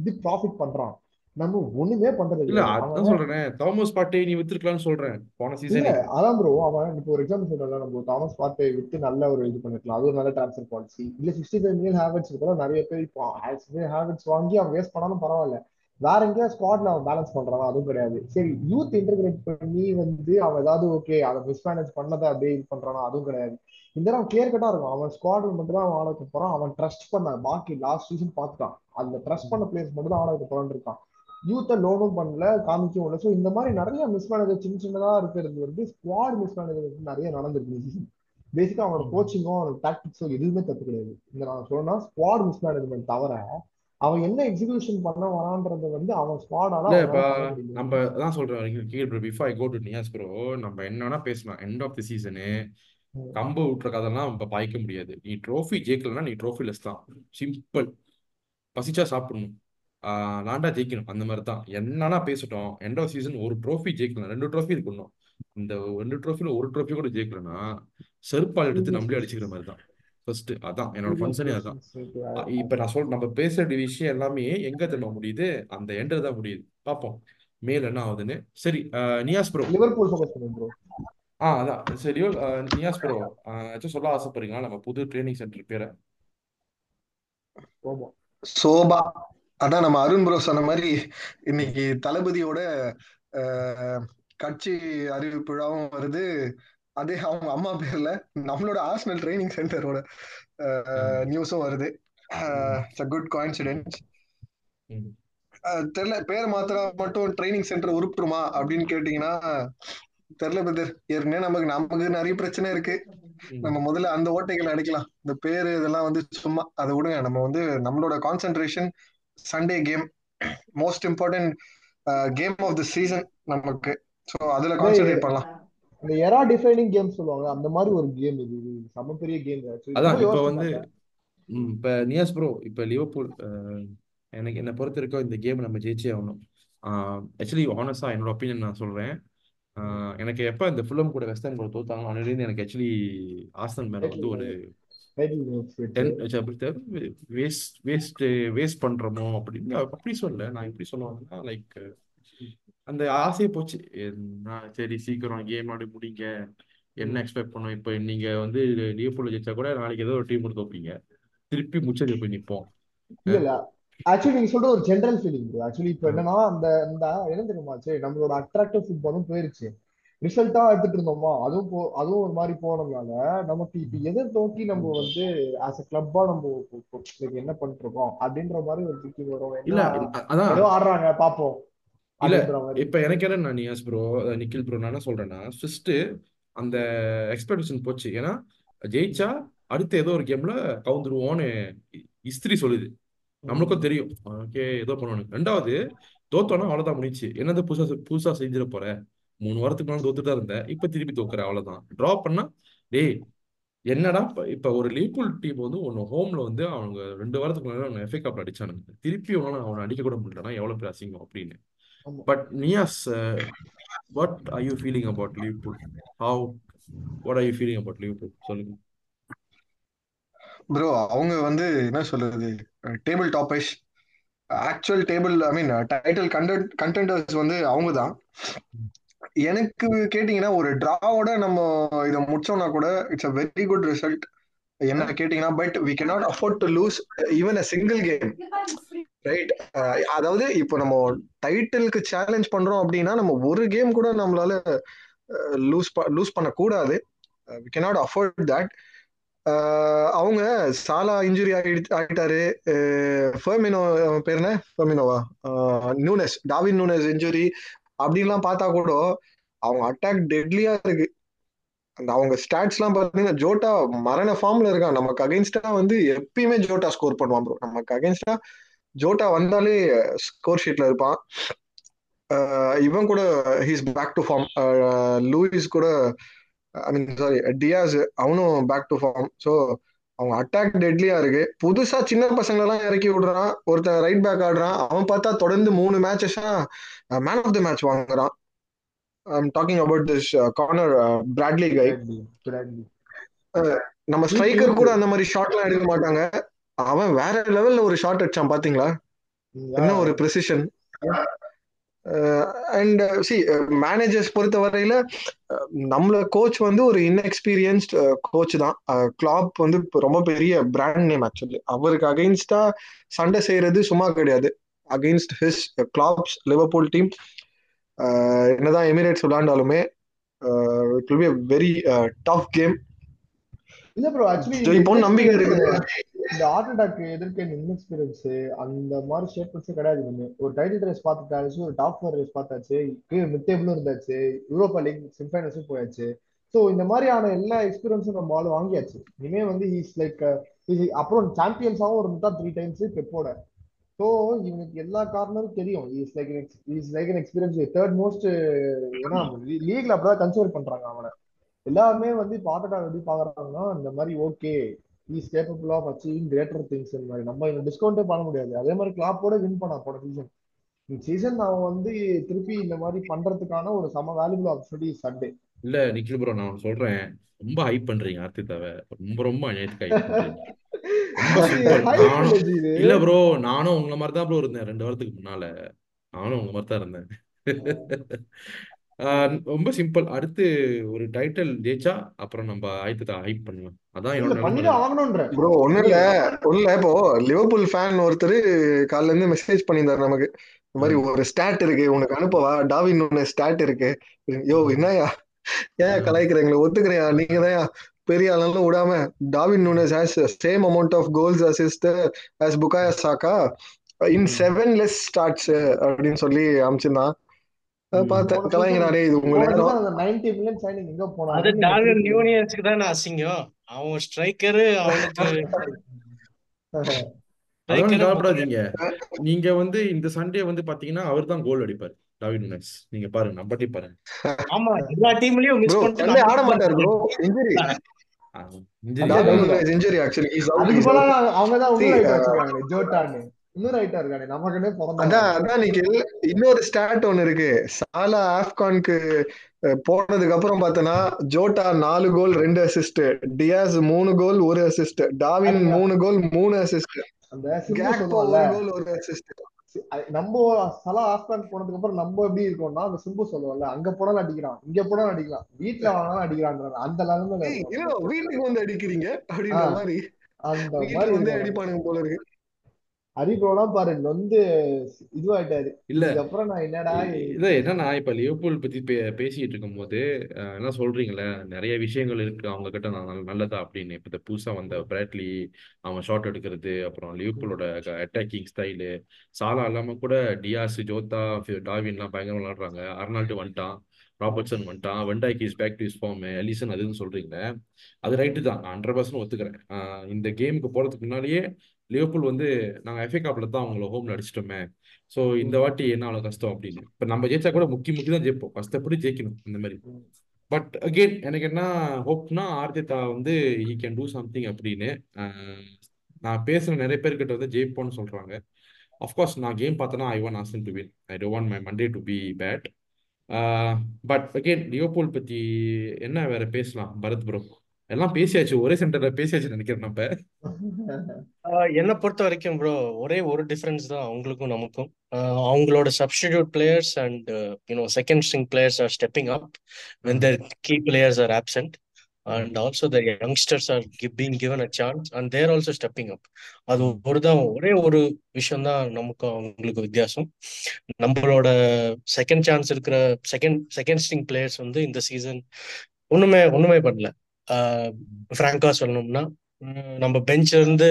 இது ப்ராஃபிட் பண்றான், நம்ம ஒண்ணுமே பண்றது இல்ல. அதான் சொல்றேன், தாமஸ் பார்ட்டே நீ வித்துக்கலாம்னு சொல்றேன் போன சீசன். அதான் ப்ரோ, அவன் இப்போ ஒரு எக்ஸாம்பிள் சொல்றான், நம்ம தாமஸ் பார்ட்டே வித்து நல்ல ஒரு இது பண்ணிருக்கலாம், அது ஒரு நல்ல டிரான்ஸ்ஃபர் பாலிசி இல்ல. 65 மில்லியன் ஹேவர்ட்ஸ் இருக்கிறோம், நிறைய பேர் இப்போ ஹேவர்ட்ஸ் வாங்கி அவன் வேஸ்ட் பண்ணாலும் பரவாயில்ல, வேற எங்கேயா ஸ்குவாட்ல அவன் பேலன்ஸ் பண்றான், அதுவும் கிடையாது. சரி, யூத் இன்டெகிரேட் பண்ணி அவன் ஏதாவது ஓகே அதை மிஸ்மேனேஜ் பண்ணதை அப்படியே இது பண்றானா, அதுவும் கிடையாது. இந்த நேரம் கிளியர் கட்டா இருக்கும், அவன் ஸ்குவாட் மட்டும் தான் அவன் ஆளுக்கு போறான், அவன் ட்ரஸ்ட் பண்ண பாக்கி லாஸ்ட் சீசன் பார்த்துட்டான், அந்த ட்ரஸ்ட் பண்ண பிளேஸ் மட்டும் தான் ஆளுக்கு போறான்னு இருக்கான். யூத்தை லோனும் பண்ணல, காமிக்கவும் இல்லை. ஸோ இந்த மாதிரி நிறைய மிஸ்மேனேஜர் சின்ன சின்னதாக இருக்கிறது ஸ்குவாட் மிஸ்மேனேஜர் நிறைய நடந்திருக்கு. பேசிக்காக அவனோட கோச்சிங்கோ அவனோட டாக்டிக்ஸோ எதுவுமே தப்பு கிடையாது. இந்த நான் சொல்லணும்னா ஸ்குவாட் மிஸ்மேனேஜ்மெண்ட் தவிர அவன் என்ன எக்ஸிகியூஷன் பண்ண வரான்றது அவன் ஸ்குவாடால. இப்போ நம்ம தான் சொல்றோம், நம்ம என்னன்னா பேசலாம், எண்ட் ஆஃப் தி சீசனு கம்பு விட்டுற கதெல்லாம் நம்ம பாய்க்க முடியாது. நீ ட்ரோஃபி ஜெயிக்கலன்னா நீ ட்ரோஃபி லெஸ் தான், சிம்பிள். பசிச்சா சாப்பிடணும், நான்டா ஜெயிக்கணும், அந்த மாதிரி தான். என்னன்னா பேசிட்டோம், எண்ட் ஆஃப் சீசன் ஒரு ட்ரோஃபி ஜெயிக்கலாம், 2 ட்ரோஃபி இருக்கணும். இந்த 2 ட்ரோஃபில ஒரு ட்ரோஃபி கூட ஜெயிக்கலன்னா செருப்பால் எடுத்து நம்மளே அடிச்சுக்கிற மாதிரி தான். ஃபர்ஸ்ட் அதான் என்னோட ஃபங்க்ஷனே அதான். இப்ப நான் சொல்ற நம்ம பேசுற விஷயம் எல்லாமே எங்க திரும்ப முடியுது, அந்த எண்ட்ல தான் முடியுது. பார்ப்போம் மேல என்ன ஆகுதுன்னு. சரி நியாஸ் ப்ரோ, லிவர்பூல் ஃபோக்கஸ் பண்ணுங்க ப்ரோ. அதான் சரி நியாஸ் ப்ரோ, ஏதாச்சும் சொல்ல ஆசைப்படுறீங்களா நம்ம புது ட்ரைனிங் சென்டர் பேரை? சோபா. அதான் நம்ம அருண் ப்ரோ சொன்ன மாதிரி இன்னைக்கு தளபதியோட கட்சி அறிவிப்புழாவும் வருது. அதே அவங்க அம்மா பேர்ல நம்மளோட ஆர்சனல் ட்ரைனிங் சென்டரோட நியூஸும் வருது. It's a good coincidence. தெரியல, பேர் மாத்திரம் மட்டும் ட்ரைனிங் சென்டர் உருப்பிடுமா அப்படின்னு கேட்டீங்கன்னா தெரியல பிரதர். ஏற்கனவே நமக்கு நிறைய பிரச்சனை இருக்கு, நம்ம முதல்ல அந்த ஓட்டைகளை அடிக்கலாம். இந்த பேரு இதெல்லாம் சும்மா அதை விடுங்க. நம்ம நம்மளோட concentration Sunday game, most important game of the season நமக்கு. சோ அதுல கான்சென்ட்ரேட் பண்ணலாம். இந்த எரா டிஃபைனிங் கேம் சொல்லுவாங்க, அந்த மாதிரி ஒரு கேம் இது. சம பெரிய கேம் அதான். இப்போ இப்ப நியாஸ் ப்ரோ, இப்ப லிவர்பூல் எனக்கு என்ன பொறுத்த வரைக்கும் இந்த கேம் நம்ம ஜெயிச்சே ஆகணும். ஆக்சுவலி ஹானஸ்டா என்னோட ஒப்பீனியன் நான் சொல்றேன். எனக்கு எப்ப இந்த ஃபுல்லம் கூட வெஸ்டர்ன் கூட தோத்தாங்களோ அதுலேருந்து எனக்கு ஆக்சுவலி ஆர்சனல் மேல ஒரு வேஸ்ட் பண்றோமோ அப்படின்னு அப்படி சொல்ல. நான் எப்படி சொல்லுவாங்கன்னா, லைக் அந்த ஆசையை போச்சு. சரி சீக்கிரம் கேம் ஆடி முடிங்க, என்ன எக்ஸ்பெக்ட் பண்ணோம். இப்போ நீங்க லிவர்பூல் ஜெயிச்சா கூட நாளைக்கு ஏதோ ஒரு டீம் கொடுத்து வைப்பீங்க, திருப்பி முச்சது போய் நிற்போம். ஆக்சுவலி நீங்க சொல்ற ஒரு ஜெனரல் ஃபீலிங். ஆக்சுவலி இப்போ என்னன்னா அந்த என்ன தெரியுமா, சரி நம்மளோட அட்ராக்டிவ் ஃபுட்பாலும் போயிருச்சு, ரிசல்ட்டா எடுத்துட்டு இருந்தோமா, அதுவும் ஒரு மாதிரி போனதுனால நமக்கு இப்ப எதை நோக்கி நம்ம ஆஸ் அ கிளப்பா நம்ம என்ன பண்ணிட்டு இருக்கோம் அப்படின்ற மாதிரி ஒரு திக்கி வரும். இல்ல அதான் ஆடுறாங்க பாப்போம். இல்ல இப்ப எனக்கு என்ன நியாஸ் ப்ரோ, நிக்கில் ப்ரோ, நான் என்ன சொல்றேன்னா, ஃபர்ஸ்ட் அந்த எக்ஸ்பெக்டேஷன் போச்சு. ஏன்னா ஜெயிச்சா அடுத்த ஏதோ ஒரு கேம்ல கவுந்துருவோம்னு இஸ்திரி சொல்லுது, நம்மளுக்கும் தெரியும். ஓகே ஏதோ பண்ணணும். ரெண்டாவது தோத்தோன்னா அவ்வளவுதான் முடிச்சு, என்னது புதுசா செஞ்சிட போற, 3 வாரத்துக்கு மேலே தோத்துட்டா இருந்தேன், இப்ப திருப்பி தோக்குற, அவ்வளவுதான். டிரா பண்ணா டேய் என்னடா இப்ப ஒரு லிவர்பூல் டீம் ஒன்னு ஹோம்ல அவங்க 2 வாரத்துக்கு முன்னாடி அவங்க எஃப்ஏ கப்ல அடிச்சானுங்க, திருப்பி அவனை அடிக்க கூட முடியலன்னா எவ்வளவு பேர் அசிங்கம் அப்படின்னு. But Niyas, what are you feeling about Liverpool? How what are you feeling about Liverpool? சொல்லுங்க ப்ரோ. அவங்க என்ன சொல்றது, table toppers, actual table, I mean title contenders அவங்க தான். எனக்கு கேட்டீங்கன்னா ஒரு டிராவோட நம்ம இதை முடிச்சோம்னா கூட it's a very good result என்ன கேட்டீங்கன்னா. But we cannot afford to lose even a single game, right? அதாவது இப்போ நம்ம டைட்டிலுக்கு சேலஞ்ச் பண்றோம் அப்படின்னா நம்ம ஒரு கேம் கூட நம்மளால லூஸ் பண்ண கூடாது. we cannot afford that. அவங்க சாலா இன்ஜுரி ஆகிட்டாரு, டார்வின் நூனஸ் இன்ஜுரி அப்படின்லாம் பார்த்தா கூட அவங்க அட்டாக் டெட்லியா இருக்கு. அந்த அவங்க ஸ்டாட்ஸ் எல்லாம் பார்த்தீங்கன்னா ஜோட்டா மரண ஃபார்ம்ல இருக்கான். நமக்கு அகைன்ஸ்டா எப்பயுமே ஜோட்டா ஸ்கோர் பண்ணுவான் ப்ரோ. நமக்கு அகைன்ஸ்டா ஜோட்டா வந்தாலே ஸ்கோர் ஷீட்ல இருப்பான். இவன் கூட he's back to form, Luis கூட டியாஸ் அவனும் பேக் டு ஃபார்ம். ஸோ அவங்க அட்டாக் டெட்லியா இருக்கு. புதுசா சின்ன பசங்களெல்லாம் இறக்கி விடுறான், ஒருத்தன் ரைட் பேக் ஆடுறான், அவன் பார்த்தா தொடர்ந்து 3 மேட்சஸா மேன் ஆஃப் த மேட்ச் வாங்குறான். I am talking about this corner Bradley guy. நம்ம ஸ்ட்ரைக்கர் கூட அந்த மாதிரி ஷாட் எல்லாம் எடுக்க மாட்டாங்க, அவன் வேற லெவல்ல ஒரு ஷாட் அடிச்சான் பாத்தீங்களா, என்ன ஒரு ப்ரெசிஷன். அண்ட் சி மேனேஜர்ஸ் பொறுத்த வரையில நம்மள கோச் வந்து ஒரு இன்எக்ஸ்பீரியன்ஸ்ட் கோச் தான். கிளாப் வந்து ரொம்ப பெரிய பிராண்ட் நேம் ஆக்சுவலி. அவருக்கு அகெயின்ஸ்டா சண்டை செய்யறது சும்மா கிடையாது. Against his Klopp's Liverpool team என்னதான் எமிரேட்ஸ் விளையாண்டாலுமே it will be a very tough game. இல்ல ப்ரோ ஆக்சுவலி இப்போ நம்பிக்கை இருக்குது. இந்த ஆர்டெட்டாக்கு எதிர்க்க இன்எக்ஸ்பீரியன்ஸ் அந்த மாதிரி ஸ்டேட்மெண்ட்ஸே கிடையாது. ஒன்று ஒரு டைட்டில் ரேஸ் பார்த்துட்டாச்சு, ஒரு டாப் ஃபோர் ரேஸ் பார்த்தாச்சு, மிட் டேபிளும் இருந்தாச்சு, யூரோப்பா லீக் செமிஃபைனல்ஸும் போயாச்சு. ஸோ இந்த மாதிரியான எல்லா எக்ஸ்பீரியன்ஸும் நம்ம ஆள் வாங்கியாச்சு. இனிமேல் வந்து இஸ் லைக் அப்புறம் சாம்பியன்ஸாகவும் இருந்துதான் 3 times பெப்போட. ஸோ இவனுக்கு எல்லா காரணமும் தெரியும். Is like experience third most. ஏன்னா லீக்ல அப்படிதான் கன்சிடர் பண்றாங்க அவனை. எல்லாருமே வந்து பார்த்துட்டா எப்படி பாக்குறாங்கன்னா இந்த மாதிரி okay is capable of achieving greater things மாதிரி நம்ம இவங்க டிஸ்கவுண்டே பண்ண முடியாது. அதே மாதிரி கிளாப்போட வின் பண்ணா போன சீசன் அவன் வந்து திருப்பி இந்த மாதிரி பண்றதுக்கான ஒரு சம வேல்யூபிள் ஆப்பர்ச்சுனிட்டி சண்டே. இல்ல நிக்கில் ப்ரோ நான் சொல்றேன், ரொம்ப ஹைப் பண்றீங்க ஆர்த்தேட்டாவை, ரொம்ப ரொம்ப இல்ல ப்ரோ நானும் உங்களை மாதிரி தான் ப்ரோ இருந்தேன் 2 வாரத்துக்கு முன்னால. நானும் உங்க மாதிரி தான் இருந்தேன். ரொம்ப சிம்பிள். அடுத்து ஒரு டைட்டில் ஜெயிச்சா அப்புறம் நம்ம ஆர்த்தேட்டா ஹைப் பண்ணலாம். அதான் ப்ரோ ஒண்ணு இல்ல இப்போ லிவர்பூல் ஃபேன் ஒருத்தர் காலைல இருந்து மெசேஜ் பண்ணியிருந்தாரு நமக்கு. இந்த மாதிரி ஒரு ஸ்டாட் இருக்கு உனக்கு அனுப்பவா, டாவின் ஒன்னு ஸ்டாட் இருக்கு. யோ என்னயா ஏன் கலாய்க்கிறீங்களா, ஒத்துக்கிறியா நீங்க தான் பெரிய ஆளுங்களும் விடாம. Darwin Nunez has same amount of goals assist as Bukayo Saka in 7 less starts அப்படின்னு சொல்லி அமிச்சிருந்தான். பார்த்தேன் கலாய்க்கிறாரே இது உங்களுக்கு அவன் ஸ்ட்ரைக்கர் நீங்க வந்து இந்த சண்டே வந்து பாத்தீங்கன்னா அவர் தான் கோல் அடிப்பாரு. நீங்க பாருங்க நம்ம டீம் பாருங்க. ஆமா எல்லா டீம்லயும் மிஸ் பண்ணிட்டாரு. ஆட மாட்டாரு bro, injury. Injury actually is out. அவங்க தான் உள்ள ஆயிட்டாங்க. ஜோட்டானே இன்னொரு ஐட்டா இருக்கானே நமக்குனே போறதா. அதான் நிக்கில் இன்னொரு ஸ்டாட் ஒன்னு இருக்கு. சாலா ஆஃப்கான்க்கு போனதுக்கு அப்புறம் பார்த்தனா Jota 4 goal 2 assist, Diaz 3 goal 1 assist, Darwin 3 goal 3 assist, Gakpo 1 goal 1 assist. நம்ம சலா ஆஃப்கான் போனதுக்கு அப்புறம் நம்ம எப்படி இருக்கோம்னா அந்த சிம்பு சொல்லுவோம்ல அங்க போனாலும் அடிக்கிறான் இங்க போனாலும் அடிக்கலாம் வீட்டுல வாங்கினாலும் அடிக்கிறான் அந்த நிலைமை. வீட்டுக்கு வந்து அடிக்கிறீங்க அப்படின்ற மாதிரி அந்த மாதிரி வந்து அடிப்பானுங்க போல இருக்கு. ஹரிப்ரோலாம் பாரு வந்து இதுவாயிட்டாரு. இல்ல அப்புறம் நான் என்னடா இது என்னன்னா இப்ப லிவர்பூல் பத்தி பேசிட்டு இருக்கும் போது என்ன சொல்றீங்களே நிறைய விஷயங்கள் இருக்கு அவங்க கிட்ட நல்லதா அப்படின்னு. இப்ப புதுசா வந்த பிராட்லி அவன் ஷார்ட் எடுக்கிறது, அப்புறம் லிவர்பூலோட அட்டாக்கிங் ஸ்டைலு, சாலா இல்லாம கூட டியாஸ் ஜோத்தா டார்வின் எல்லாம் பயங்கரம் விளையாடுறாங்க. ஆர்னால்ட் வந்துட்டான், ராபர்ட்சன் வந்துட்டான், வெண்டாய்க்கு is back to his form, Alisson அதுன்னு சொல்றீங்க. அது ரைட்டு தான், நான் 100% ஒத்துக்கிறேன். இந்த கேமுக்கு போறதுக்கு முன்னாலேயே லிவர்பூல் வந்து நாங்கள் எஃப்ஏ கப்ல தான் அவங்கள ஹோம்ல அடிச்சிட்டோமே, ஸோ இந்த வாட்டி என்ன அவ்வளோ கஷ்டம் அப்படின்னு. இப்போ நம்ம ஜெயிச்சா கூட முக்கிய தான் ஜெயிப்போம், கஷ்டப்பட்டு ஜெயிக்கணும் இந்த மாதிரி. பட் அகெயின் எனக்கு என்ன ஹோப்னா ஆர்த்தேட்டா வந்து ஹி கேன் டூ சம்திங் அப்படின்னு. நான் பேசுகிற நிறைய பேர்கிட்ட வந்து ஜெயிப்போன்னு சொல்றாங்க. அஃப்கோர்ஸ் நான் கேம் பார்த்தேன்னா I want Arsenal to win, I don't want my Monday to be bad. But again Liverpool பத்தி என்ன வேற பேசலாம் பரத் ப்ரோ? எல்லாம் பேசியாச்சு, ஒரே சென்டர்ல பேசியாச்சு நினைக்கிறேன். நம்ம என்னை பொறுத்த வரைக்கும் ப்ரோ ஒரே ஒரு டிஃபரன்ஸ் தான் அவங்களுக்கும் நமக்கும். அவங்களோட substitute players and you know second string players are stepping up when their key players are absent. And also the youngsters are being given a chance and they are also stepping up. அது ஒரே ஒரு விஷயம் தான் நமக்கு அவங்களுக்கு வித்தியாசம். நம்மளோட second chance இருக்கிற செகண்ட் ஸ்ட்ரிங் பிளேயர்ஸ் வந்து இந்த சீசன் ஒண்ணுமே பண்ணல. ஃப்ராங்கா சொல்லணும்னா நம்ம பெஞ்ச்ல இருந்து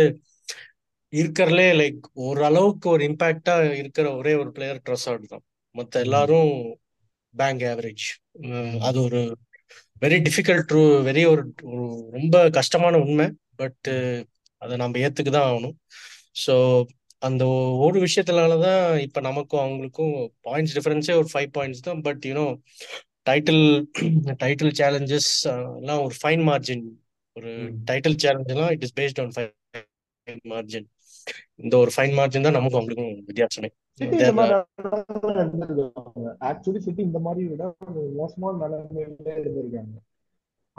இருக்கிறதுலே லைக் ஓரளவுக்கு ஒரு இம்பாக்டா இருக்கிற ஒரே ஒரு பிளேயர் ட்ரஸாட் தான், மற்ற எல்லாரும் பேங்க் ஆவரேஜ். அது ஒரு வெரி டிஃபிகல்ட் ட்ரூ வெரி ஒரு ரொம்ப கஷ்டமான உண்மை. பட் அதை நம்ம ஏற்றுக்குதான் ஆகணும். ஸோ அந்த ஒரு விஷயத்தினாலதான் இப்போ நமக்கும் அவங்களுக்கும் பாயிண்ட்ஸ் டிஃபரன்ஸே ஒரு 5 points தான். பட் யூனோ டைட்டில் சேலஞ்சஸ் எல்லாம் ஒரு ஃபைன் மார்ஜின். ஒரு டைட்டில் சேலஞ்ச் எல்லாம் it is based on fine margin. இந்த ஒரு ஃபைன் மார்ஜின் தான் நமக்கும் அவங்களுக்கும் வித்தியாசமே. ஆக்சுவலி சிட்டி இந்த மாதிரி விட மோசமான நிலைமையில இருந்திருக்காங்க.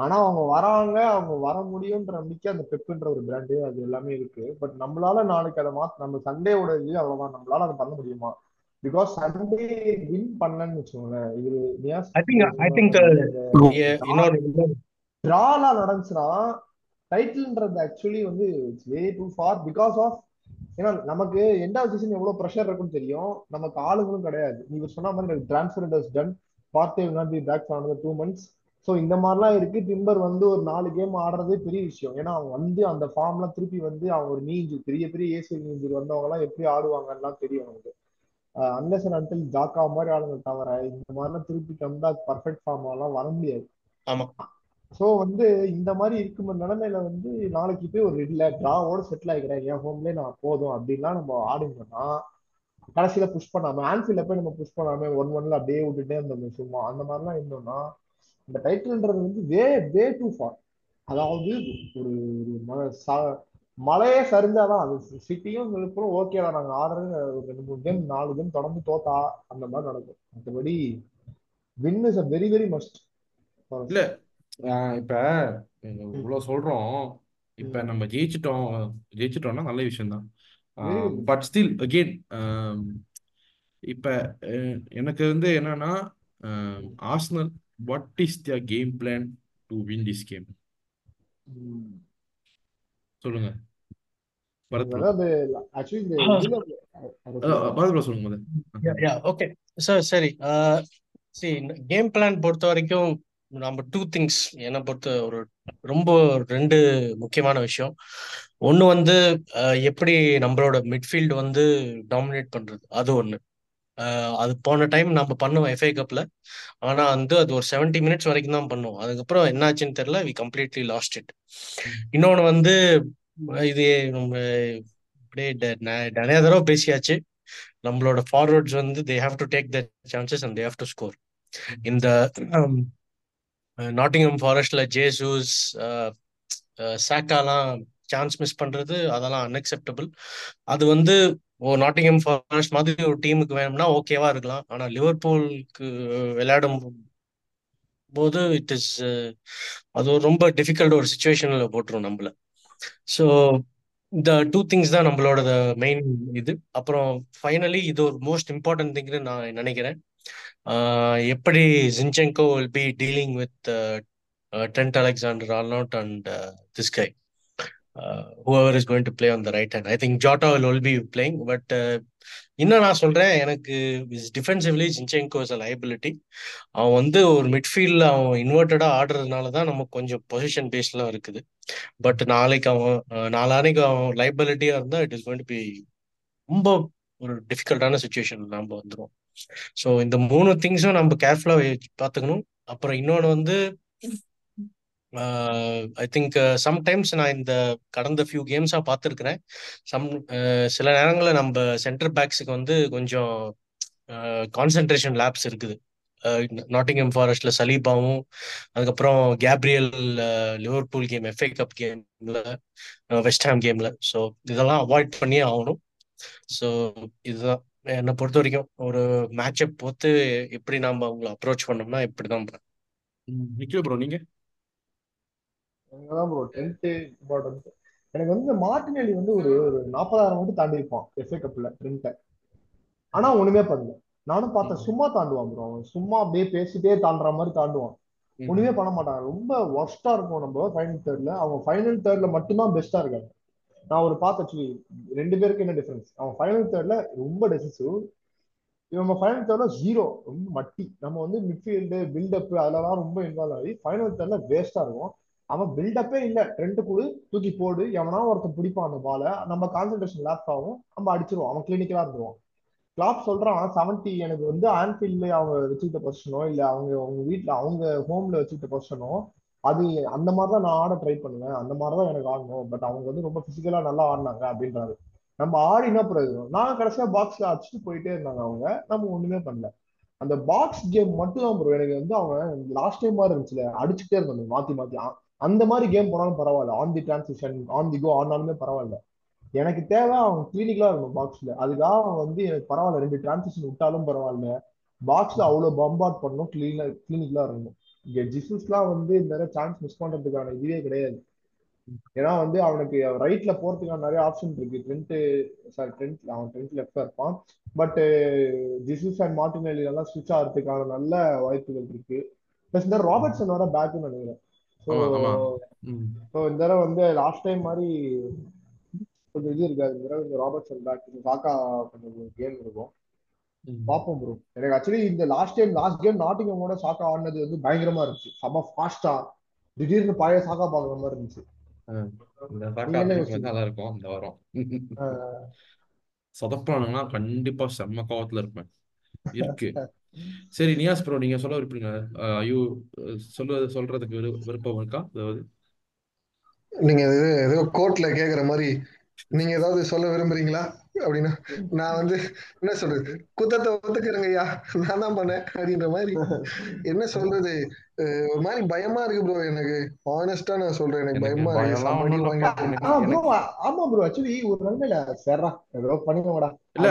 ஆனா அவங்க வராங்க, அவங்க வர முடியும்ன்ற நம்பிக்கை அந்த பெப்புன்ற ஒரு பிராண்டு அது எல்லாமே இருக்கு. பட் நம்மளால நாளைக்கு அதை நம்ம சண்டேவோட இது அவ்வளவுதான், நம்மளால அதை பண்ண முடியுமா? because Sunday win பண்ணலன்னு வெச்சுங்களே இது Niyaz I think draw la நடந்துச்சுனா டைட்டில்ன்றது एक्चुअली வந்து it's way too far because of ஏன்னா நமக்கு எண்ட் ஆஃப் சீசன் எவ்வளவு பிரஷர் இருக்குன்னு தெரியும். நமக்கு ஆளுங்களும் கிடையாது. நீங்க சொன்ன மாதிரி டிரான்ஸ்ஃபர் இஸ் டன். பார்த்தே வந்து back for another 2 months. So இந்த மாதிரிலாம் இருக்கு. டிம்பர் வந்து ஒரு 4 கேம் ஆடுறதே பெரிய விஷயம். ஏன்னா அவங்க வந்து அந்த ஃபார்ம்லாம் திருப்பி வந்து அவங்க ஒரு நீஞ்சு பெரிய பெரிய ஏசி நீஞ்சு வந்தவங்கலாம் எப்படி ஆடுவாங்கலாம் தெரியும் அவங்களுக்கு. அன்லெஸ் அண்ட் அன்டில் ஜாக்கா மாதிரி ஆளுங்க தவிர இந்த மாதிரிலாம் திருப்பி கம்பேக் பர்ஃபெக்ட் ஃபார்ம்லாம் வர முடியாது. ஆமா. ஸோ வந்து இந்த மாதிரி இருக்கும் நிலைமையில வந்து நாளைக்கு போய் ஒரு இல்லை டிராவோட செட்டில் ஆகிக்கிறேன் என் ஹோம்லேயே நான் போதும் அப்படின்லாம் நம்ம ஆடுங்கன்னா கடைசியில் புஷ் பண்ணாமல் ஆன்ஃபீல்டில் போய் நம்ம புஷ் பண்ணாமல் 1-1 அப்படியே விட்டுட்டே இருந்தோம் சும்மா அந்த மாதிரிலாம் இருந்தோம்னா இந்த டைட்டில்ன்றது வந்து வே வே டூ ஃபார். அதாவது ஒரு மழையே சரிஞ்சாதான் அது சிட்டியும் விழுப்புரம் ஓகேவா நாங்கள் ஆடுறது ஒரு 2-3 கேம் 4 கேம் தொடர்ந்து தோத்தா அந்த மாதிரி நடக்கும். மற்றபடி win is a very very must. இல்லை இப்ப இவ்வளவு சொல்றோம், இப்ப நம்ம ஜெயிச்சிட்டோம்னா நல்ல விஷயம் தான். பட் ஸ்டில் அகெயின் இப்ப எனக்கு வந்து என்னன்னா Arsenal what is the game plan to win this game சொல்லுங்க. கேம் பிளான் பொறுத்த வரைக்கும் நம்ம 2 things என்ன பொறுத்த ஒரு ரொம்ப 2 முக்கியமான விஷயம். ஒன்று வந்து எப்படி நம்மளோட மிட்ஃபீல்டு வந்து டாமினேட் பண்ணுறது, அது ஒன்று. அது போன டைம் நம்ம பண்ணுவோம் எஃப்ஐ கப்பில். ஆனால் வந்து அது ஒரு 70 minutes வரைக்கும் தான் பண்ணுவோம். அதுக்கப்புறம் என்ன ஆச்சுன்னு தெரில, வி கம்ப்ளீட்லி லாஸ்ட் இட். இன்னொன்று வந்து இது நம்ம இப்படியே நிறைய தடவை பேசியாச்சு, நம்மளோட ஃபார்வர்ட்ஸ் வந்து they have to take that chances and they have to score. இந்த நாட்டிங்ஹாம் ஃபாரஸ்ட்ல ஜேசூஸ் சாக்காலாம் சான்ஸ் மிஸ் பண்றது அதெல்லாம் அன்அக்செப்டபிள். அது வந்து நாட்டிங்ஹாம் ஃபாரஸ்ட் மாதிரி ஒரு டீமுக்கு வேணும்னா ஓகேவா இருக்கலாம், ஆனா லிவர்பூலுக்கு விளையாடும் போது இட் இஸ் அது ரொம்ப டிஃபிகல்ட் ஒரு சுச்சுவேஷன்ல போட்டுரும் நம்மள. ஸோ இந்த 2 things தான் நம்மளோட மெயின் இது. அப்புறம் ஃபைனலி இது ஒரு மோஸ்ட் இம்பார்ட்டன்ட் திங்னு நான் நினைக்கிறேன், எப்படி Zinchenko will be dealing with Trent Alexander-Arnold and this guy, whoever is going to play on the right hand. I think Jota will be playing, but இன்னும் நான் சொல்றேன், எனக்கு defensively Zinchenko is a liability. அவன் வந்து ஒரு மிட்ஃபீல்ட்ல அவன் இன்வெர்டடா ஆடுறதுனால தான் நமக்கு கொஞ்சம் பொசிஷன் பேஸ்லாம் இருக்குது. பட் நாளைக்கு அவன் லைபிலிட்டியா இருந்தா it is going to be ரொம்ப ஒரு டிஃபிகல்ட்டான சுச்சுவேஷன் நம்ம வந்துடும். ஸோ இந்த 3 things நம்ம கேர்ஃபுல்லா பார்த்துக்கணும். அப்புறம் இன்னொன்று வந்து ஐ திங்க் சம்டைம்ஸ் நான் இந்த கடந்த ஃபியூ கேம்ஸா பார்த்துருக்கிறேன், சில நேரங்களில் நம்ம சென்டர் பேக்ஸுக்கு வந்து கொஞ்சம் கான்சென்ட்ரேஷன் லேப்ஸ் இருக்குது. நாட்டிங்ஹாம் ஃபாரஸ்ட்ல சலீபாவும் அதுக்கப்புறம் Gabriel Liverpool game FA cup கேம்ல வெஸ்ட்ஹாம் கேம்ல. ஸோ இதெல்லாம் அவாய்ட் பண்ணியே ஆகணும். ஸோ இதுதான் என்னை பொறுத்த வரைக்கும் ஒரு மேட்சை பொறுத்து எப்படி நாம அவங்களை அப்ரோச் பண்ணோம்னா இப்படிதான் ப்ரோ. நீங்க ப்ரோ 10th இம்பார்ட்டன்ட் எனக்கு வந்து மார்டினெல்லி வந்து ஒரு 40,000 மட்டும் தாண்டி இருப்பான் எஃப்ஏ கப்ல ட்ரெண்ட்டை, ஆனா ஒண்ணுமே பண்ணல. நானும் பார்த்தேன், சும்மா தாண்டுவான் ப்ரோ, சும்மா அப்படியே பேசிட்டே தாண்டுற மாதிரி தாண்டுவான், ஒண்ணுமே பண்ண மாட்டாங்க. ரொம்ப ஒர்ஸ்டா இருக்கும் நம்ம ஃபைனல் 3rd. அவங்க ஃபைனல் 3rd மட்டும்தான் பெஸ்டா இருக்காங்க. நான் ஒரு பார்த்து 2 பேருக்கு என்ன டிஃபரன்ஸ், அவன் ஃபைனல் 3rd ரொம்ப டெசிசிவ், இவங்க ஃபைனல் 3rd 0 ரொம்ப மட்டி. நம்ம வந்து மிட்ஃபீல்டு பில்டப் அதெல்லாம் ரொம்ப இன்வால்வ் ஆகி ஃபைனல் 3rd வேஸ்டா இருக்கும். அவன் பில்டப்பே இல்லை, 2 கூடு தூக்கி போடு எவனா ஒருத்தன் பிடிப்பான் அந்த பாலை, நம்ம கான்சன்ட்ரேஷன் லேப்ஸ் ஆகும், நம்ம அடிச்சிருவோம், அவன் கிளினிக்கலா இருந்துருவான். கிளாப் சொல்றான் 70 எனக்கு வந்து ஆன்ஃபீல்ட்ல அவங்க வச்சுக்கிட்ட பொசிஷனோ இல்ல அவங்க வீட்டுல அவங்க ஹோம்ல வச்சுக்கிட்ட பொசிஷனோ அது அந்த மாதிரிதான் நான் ஆட ட்ரை பண்ணுவேன், அந்த மாதிரிதான் எனக்கு ஆடணும். பட் அவங்க வந்து ரொம்ப பிசிக்கலா நல்லா ஆடினாங்க அப்படின்றாரு. நம்ம ஆடினா பிரயோஜனம், நான் கடைசியா பாக்ஸ்ல அடிச்சுட்டு போயிட்டே இருந்தாங்க அவங்க, நம்ம ஒண்ணுமே பண்ணல. அந்த பாக்ஸ் கேம் மட்டும் தான் ப்ரோ எனக்கு வந்து அவன் லாஸ்ட் டைம் மாதிரி இருந்துச்சுல அடிச்சுட்டே இருந்தாங்க மாத்தி அந்த மாதிரி கேம் போனாலும் பரவாயில்ல, on the transition on the go ஆனாலுமே பரவாயில்ல. எனக்கு தேவை அவங்க கிளினிக்கலா இருக்கும் பாக்ஸ்ல, அதுக்காக அவன் வந்து எனக்கு பரவாயில்ல 2 டிரான்சிஷன் விட்டாலும் பரவாயில்ல, பாக்ஸ்ல அவ்வளவு பம்பாட் பண்ணணும், கிளினிக்கலா இருக்கணும். இங்க ஜிசஸ்லாம் வந்து இந்த சான்ஸ் மிஸ் பண்றதுக்கான இதுவே கிடையாது. ஏன்னா வந்து அவனுக்கு ரைட்ல போறதுக்கான நிறைய ஆப்ஷன் இருக்கு. அவன் ட்ரெண்ட் லெஃப்ட்ல இருப்பான். பட் ஜிசஸ் அண்ட் மார்டினெல்லி எல்லாம் ஸ்விட்ச் ஆகிறதுக்கான நல்ல வாய்ப்புகள் இருக்கு. பிளஸ் இந்த ராபர்ட்சன் வர பேக்குன்னு நினைக்கிறேன். ஸோ இந்த தடவை வந்து லாஸ்ட் டைம் மாதிரி கொஞ்சம் இது இருக்காது. இந்த தடவை இந்த ராபர்ட்சன் பேக் சாக்கா கொஞ்சம் கேம் இருக்கும், பார்ப்போம் ப்ரோ. எனக்கு ஆக்சுவலி இந்த லாஸ்ட் கேம் நாட்டிங்கமோட சாக்கா ஆடினது வந்து பயங்கரமா இருந்துச்சு. செம ஃபாஸ்டா திடீர்னு பழைய சாக்கா பாக்குற மாதிரி இருந்துச்சு. சொதப்பானுங்கன்னா கண்டிப்பா செம்ம கோவத்துல இருப்பேன். இருக்கு சரி நியாஸ் ப்ரோ, நீங்க சொல்ல விருப்பீங்க, சொல்றதுக்கு விருப்பம் இருக்கா? அதாவது நீங்க ஏதோ கோர்ட்ல கேக்குற மாதிரி நீங்க ஏதாவது சொல்ல விரும்புறீங்களா அப்படின்னா நான் வந்து என்ன சொல்றது, குத்தத்தை ஒத்துக்கிறேங்கய்யா, நான் தான் பண்ணேன் அப்படின்ற மாதிரி என்ன சொல்றது, ஒரு மாதிரி பயமா இருக்கு ப்ரோ. எனக்கு ஹானஸ்டா நான் சொல்றேன், எனக்கு பயமா இருக்கு. ஆமா ப்ரோ, ஆக்சுவலி ஒரு நல்ல சரா ஏதோ பண்ணுங்கடா இல்ல.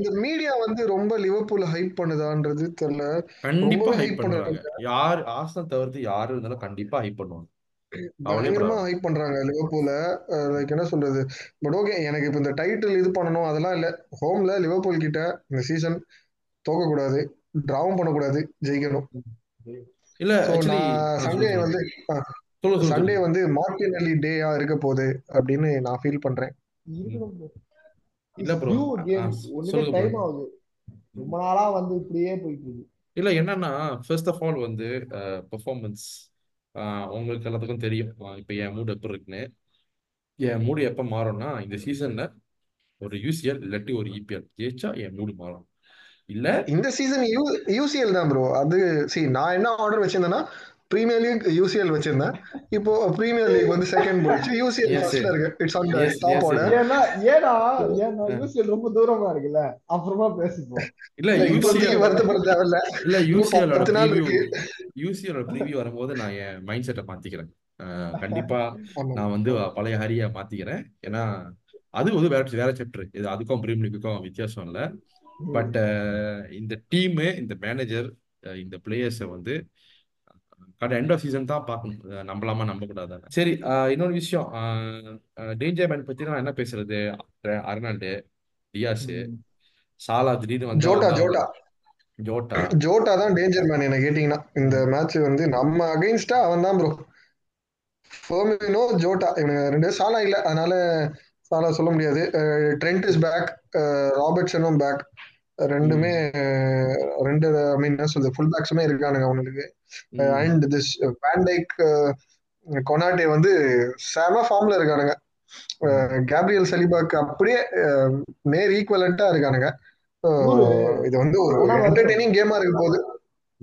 இந்த மீடியா வந்து ரொம்ப லிவர்பூல் ஹைப் பண்ணுதான்றது தெரியல. கண்டிப்பா ஹைப் பண்ணுவாங்க, யார் ஆர்சனல் தவிர்த்து யாரு இருந்தாலும் கண்டிப்பா ஹைப் பண்ணுவாங்க, பயங்கரமா ஹைப் பண்றாங்க லிவர்பூல. லைக் என்ன சொல்றது, பட் ஓகே, எனக்கு இப்ப இந்த டைட்டில் இது பண்ணணும் அதெல்லாம் இல்ல. ஹோம்ல லிவர்பூல் கிட்ட இந்த சீசன் தோக்க கூடாது, டிராவும் பண்ணக்கூடாது, ஜெயிக்கணும். சண்டே வந்து மார்டினெல்லி டேயா இருக்க போகுது அப்படின்னு நான் ஃபீல் பண்றேன். ரொம்ப நாளா வந்து இப்படியே போயிட்டு இருக்கு. இல்ல என்னன்னா ஃபர்ஸ்ட் ஆஃப் ஆல் வந்து பெர்ஃபார்மன்ஸ் உங்களுக்கு எல்லாத்துக்கும் தெரியும். இப்போ என் மூடு எப்போ இருக்குன்னு, என் மூடு எப்போ மாறும்னா இந்த சீசனில் ஒரு UCL இல்லாட்டி ஒரு EPL ஜெயிச்சா என் மூடு மாறும். இல்லை இந்த சீசன் UCL தான் ப்ரோ. அது சரி, நான் என்ன ஆர்டர் வச்சிருந்தேன்னா ப்ரீமியர் லீக் UCL வச்சிருந்தேன். இப்போ ப்ரீமியர் லீக் வந்து செகண்ட் போயிடுச்சு, UCL ஃபர்ஸ்ட்ல இருக்கு. It's on the top order. ஏன்னா UCL ரொம்ப தூரமா இருக்குல, அப்புறமா பேசிப்போம். இல்ல UCL வரது தேவல்ல. இல்ல UCL ப்ரீவியூ வரும்போது நான் என் மைண்ட் செட்டை மாத்திக்கிறேன். கண்டிப்பா நான் வந்து பழைய ஹரியா மாத்திக்கிறேன். ஏன்னா அது வந்து வேற சாப்டர். இது அதுக்கும் ப்ரீமியர் லீக்குக்கும் வித்தியாசம் இல்ல. பட் இந்த டீம், இந்த மேனேஜர், இந்த பிளேயர்ஸ் வந்து கடை எண்ட் ஆஃப் சீசன் தான் பார்க்கணும், நம்பலாமா நம்ப கூடாது. சரி, இன்னொரு விஷயம், டேஞ்சர் மேன் பத்தி நான் என்ன பேசுறது, அர்னால்டு, டியாஸ், சாலா, திடீர்னு வந்து ஜோட்டா தான் டேஞ்சர் மேன். என்ன கேட்டீங்கன்னா இந்த மேட்ச் வந்து நம்ம அகைன்ஸ்டா அவன் தான் ப்ரோ. ஃபெர்மினோ, ஜோட்டா, இவங்க ரெண்டு. சாலா இல்லை, அதனால சாலா சொல்ல முடியாது. ட்ரெண்ட் இஸ் பேக், ராபர்ட்சனும் பேக், ரெண்டுமே ரெண்டு ஐ மீன் என்ன சொல்றது, ஃபுல் பேக்ஸுமே இருக்கானுங்க அவங்களுக்கு. அண்ட் திஸ் வான் டைக், கொனாட்டே வந்து செம ஃபார்ம்ல இருக்கானுங்க. கேப்ரியல், சலிபாக்கு அப்படியே நேர் ஈக்குவலண்டா இருக்கானுங்க. இது வந்து ஒரு என்டர்டெய்னிங் கேமா இருக்க போகுது.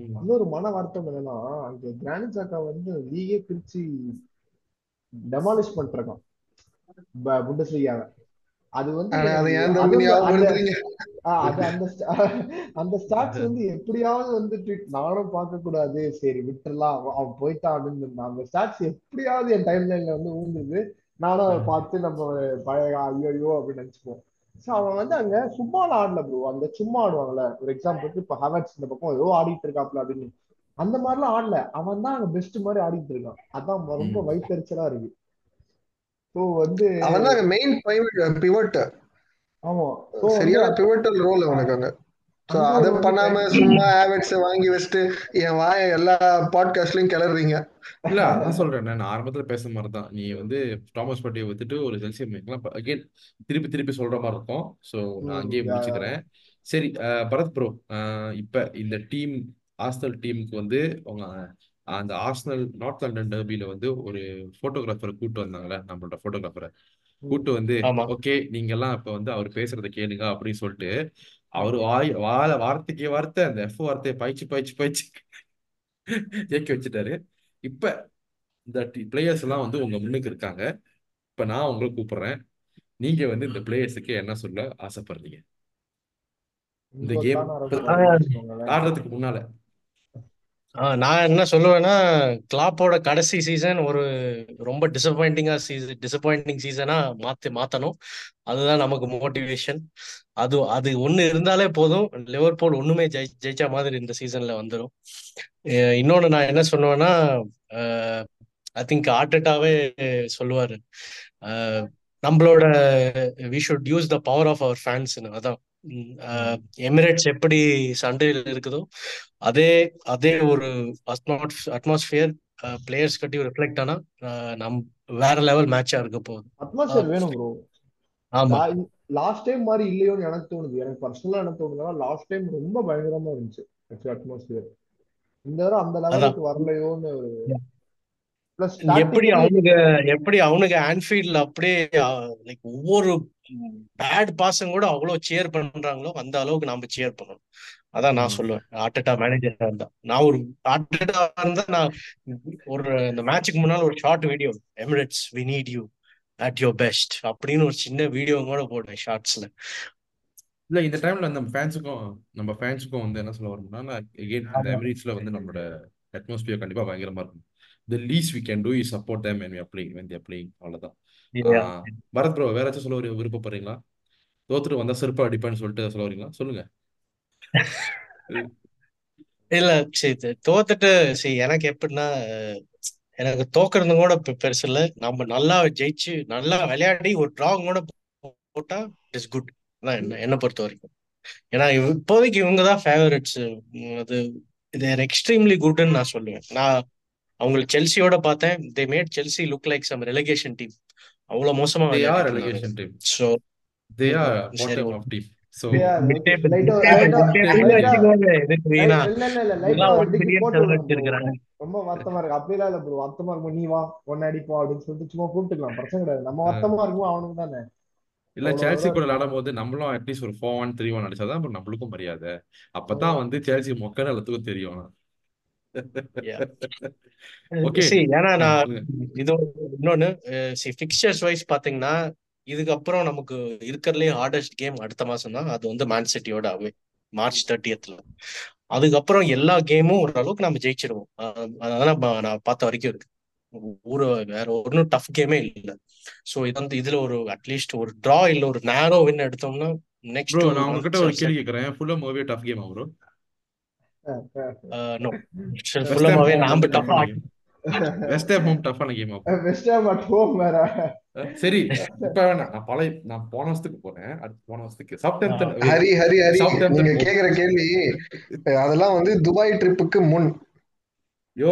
இன்னொரு மன வருத்தம் என்னன்னா அங்க கிரானிட் சாக்கா வந்து லீகே பிரிச்சு டெமாலிஷ் பண்றான் புண்டஸ்லீகாவை. அது வந்து அந்த ஸ்டாட்ஸ் வந்து எப்படியாவது வந்து நானும் பார்க்க கூடாது, சரி விட்டுலாம் அவன் போயிட்டான் அப்படின்னு இருந்தான். அந்த ஸ்டாட்ஸ் எப்படியாவது என் டைம் லைன்ல வந்து ஊங்குது, நானும் அவன் பார்த்து நம்ம பழைய ஐயோ அப்படின்னு நினைச்சுப்போம். ஸோ அவன் வந்து அங்க சும்மா ஆடல ப்ரோ, அங்க சும்மா ஆடுவாங்கல்ல. ஒரு எக்ஸாம்பிளுக்கு இப்போ ஹவர்ட்ஸ் இந்த பக்கம் ஏதோ ஆடிட்டு இருக்காப்ல அப்படின்னு, அந்த மாதிரிலாம் ஆடல. அவன் தான் அங்க பெஸ்ட் மாதிரி ஆடிட்டு இருக்கான். அதான் ரொம்ப வயிற்றுச்சலா இருக்கு. கிளறீங்க இல்ல, அதான் சொல்றேன் நான் ஆரம்பத்துல பேச மாதிரிதான். நீ வந்து தாமஸ் பார்ட்டியை வித்துட்டு ஒரு செல்சி அகைன் திருப்பி சொல்ற மாதிரி இருக்கும். சோ நான் அங்கேயே முடிச்சுக்கிறேன். சரி பரத் ப்ரோ, இப்ப இந்த டீம் ஆர்சனல் டீமுக்கு வந்து உங்க அந்த ஆர்சனல் நார்த் லண்டன் டர்பியில வந்து ஒரு போட்டோகிராஃபரை கூப்பிட்டு வந்தாங்களே, நம்மளோட போட்டோகிராஃபரை கூப்பிட்டு வந்து ஓகே நீங்க எல்லாம் இப்ப வந்து அவர் பேசுறத கேளுங்க அப்படின்னு சொல்லிட்டு அவரு வார்த்தைக்கே வார்த்தை அந்த எஃப் வார்த்தையை பயிற்சி இயக்கி வச்சுட்டாரு. இப்ப இந்த பிளேயர்ஸ் எல்லாம் வந்து உங்க முன்னுக்கு இருக்காங்க. இப்ப நான் உங்களை கூப்பிடுறேன், நீங்க வந்து இந்த பிளேயர்ஸுக்கு என்ன சொல்ல ஆசைப்படுறீங்க இந்த கேம் ஆடுறதுக்கு முன்னால? நான் என்ன சொல்லுவேன்னா, கிளாப்போட கடைசி சீசன் ஒரு ரொம்ப டிசப்பாயிண்டிங் சீசனா மாத்தணும். அதுதான் நமக்கு மோட்டிவேஷன். அது ஒண்ணு இருந்தாலே போதும், லிவர்பூல் ஒண்ணுமே ஜெயிச்ச மாதிரி இந்த சீசன்ல வந்துடும். இன்னொன்னு நான் என்ன சொல்லுவேன்னா, ஐ திங்க் ஆர்டெட்டாவே சொல்லுவாரு, நம்மளோட we should use the power of our ஃபேன்ஸ்னு. அதான் எமிரேட்ஸ் எப்படி சண்டையில் இருக்குதோ அதே அதே ஒரு அட்மாஸ்பியர் பிளேயர்ஸ் கட்டி ரிஃப்ளெக்ட் ஆனா நம் வேற லெவல் மேட்சா இருக்க போகுது. அட்மாஸ்பியர் வேணும் ப்ரோ. ஆமா, லாஸ்ட் டைம் மாதிரி இல்லையோன்னு எனக்கு தோணுது. எனக்கு பர்சனலா என்ன தோணுதுன்னா லாஸ்ட் டைம் ரொம்ப பயங்கரமா இருந்துச்சு அட்மாஸ்பியர். இந்த தடவை அந்த லெவலுக்கு வரலையோன்னு ஒரு எப்படி அவனுக்கு ஆன்ஃபீல்ட்ல அப்படியே லைக் ஒவ்வொரு பேட் பாஸும் கூட அவ்வளவு சேர் பண்றாங்களோ அந்த அளவுக்கு நாம சேர் பண்ணணும். அதான் நான் சொல்லுவேன், ஆர்டெட்டா மேனேஜரா இருந்தா நான் ஒரு ஆர்டெட்டா இருந்தா நான் ஒரு இந்த மேட்சுக்கு முன்னால ஒரு short video, Emirates we need you at your best அப்படின்னு ஒரு சின்ன வீடியோ கூட போட்டேன் ஷார்ட்ஸ்ல. இல்ல இந்த டைம்ல நம்ம ஃபேன்ஸுக்கும் வந்து என்ன சொல்ல வரும்னா, எகைன் அந்த எமிரேட்ஸ்ல வந்து நம்மளோட அட்மாஸ்பியர் கண்டிப்பா பயங்கரமா இருக்கும். The least we can do is support them and we are playing when they are playing. அவ்வளவுதான். பரத் ப்ரோ வேற ஏதாச்சும் சொல்ல விருப்பப்படுறீங்களா? தோத்துட்டு வந்தா செருப்பா அடிப்பான்னு சொல்லிட்டு சொல்ல வரீங்களா? சொல்லுங்க. இல்ல சரி, தோத்துட்டு சரி, எனக்கு எப்படின்னா எனக்கு தோக்குறது கூட பெருசு இல்லை. நம்ம நல்லா ஜெயிச்சு நல்லா விளையாடி ஒரு டிரா கூட போட்டா இட் இஸ் குட் தான் என்னை பொறுத்த வரைக்கும். ஏன்னா இப்போதைக்கு இவங்கதான் ஃபேவரட்ஸ். அது இது எக்ஸ்ட்ரீம்லி குட்ன்னு நான் சொல்லுவேன். நான் அவங்களுக்கு செல்சியோட பார்த்தேன், they made Chelsea look like some relegation team. அவ்வளவு மோசமா relegation team. So they are bottom of team. So ரொம்ப வருத்தமா இருக்கு. அப்படியே இல்ல ப்ரோ, வருத்தமா இருக்கும். நீ வா ஒண்ணு அடிப்பா அப்படின்னு சொல்லிட்டு சும்மா கூப்பிட்டுக்கலாம், பிரச்சனை கிடையாது. நம்ம வருத்தமா இருக்கும் அவனுக்கு தானே. இல்ல சேல்சி கூட விளையாடும் போது நம்மளும் அட்லீஸ்ட் ஒரு 4-1, 3-1 அடிச்சாதான் நம்மளுக்கும் மரியாதை. அப்பதான் வந்து சேல்சி மொக்கன்னு எல்லாத்துக்கும் தெரியும். இன்னொன்னு பிக்சர்ஸ் வைஸ் பாத்தீங்கன்னா இதுக்கப்புறம் நமக்கு இருக்கிறதுலயே ஹார்டஸ்ட் கேம் அடுத்த மாசம் தான். அது வந்து மேன் சிட்டியோட அவே March 30th. அதுக்கப்புறம் எல்லா கேமும் ஓரளவுக்கு நம்ம ஜெயிச்சிருவோம். அதெல்லாம் நான் பார்த்த வரைக்கும் இருக்கு. ஒரு வேற ஒன்னும் டஃப் கேமே இல்லை. ஸோ இது வந்து இதுல ஒரு அட்லீஸ்ட் ஒரு டிரா இல்ல ஒரு நேரோ வின் எடுத்தோம்னா நெக்ஸ்ட். நான் உங்ககிட்ட ஒரு கேள்வி கேக்குறேன், ஃபுல்லா மூவி டஃப் கேமா ப்ரோ? அதெல்லாம் வந்து துபாய் ட்ரிப்புக்கு முன். நீ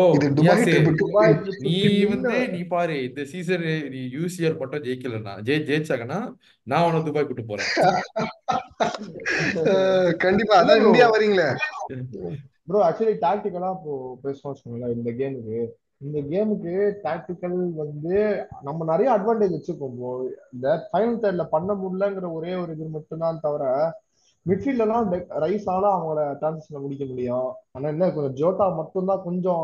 வந்து நீ பாரு, இந்த சீசன் நீ யூசிஆர் மட்டும் ஜெயிக்கலன்னா ஜெயிச்சாங்கன்னா நான் உனக்கு துபாய் கூட்டு போறேன் கண்டிப்பா. அதான் இந்தியா வரீங்களே ப்ரோ. ஆக்சுவலி டாக்டிக்கலா இப்போ பேசுவோம் சொன்னா, இந்த கேமுக்கு டாக்டிக்கல் வந்து நம்ம நிறைய அட்வான்டேஜ் வச்சுக்கோம் ப்ரோ. இந்த ஃபைனல் தேர்ட்ல பண்ண முடியலங்கிற ஒரே ஒரு இது மட்டும்தான் தவிர, மிட்ஃபீல்ட்லாம் ரைஸ் ஆனா அவங்கள டிரான்சிஷன்ல முடிக்க முடியும். ஆனா என்ன கொஞ்சம் ஜோட்டா மட்டும் தான் கொஞ்சம்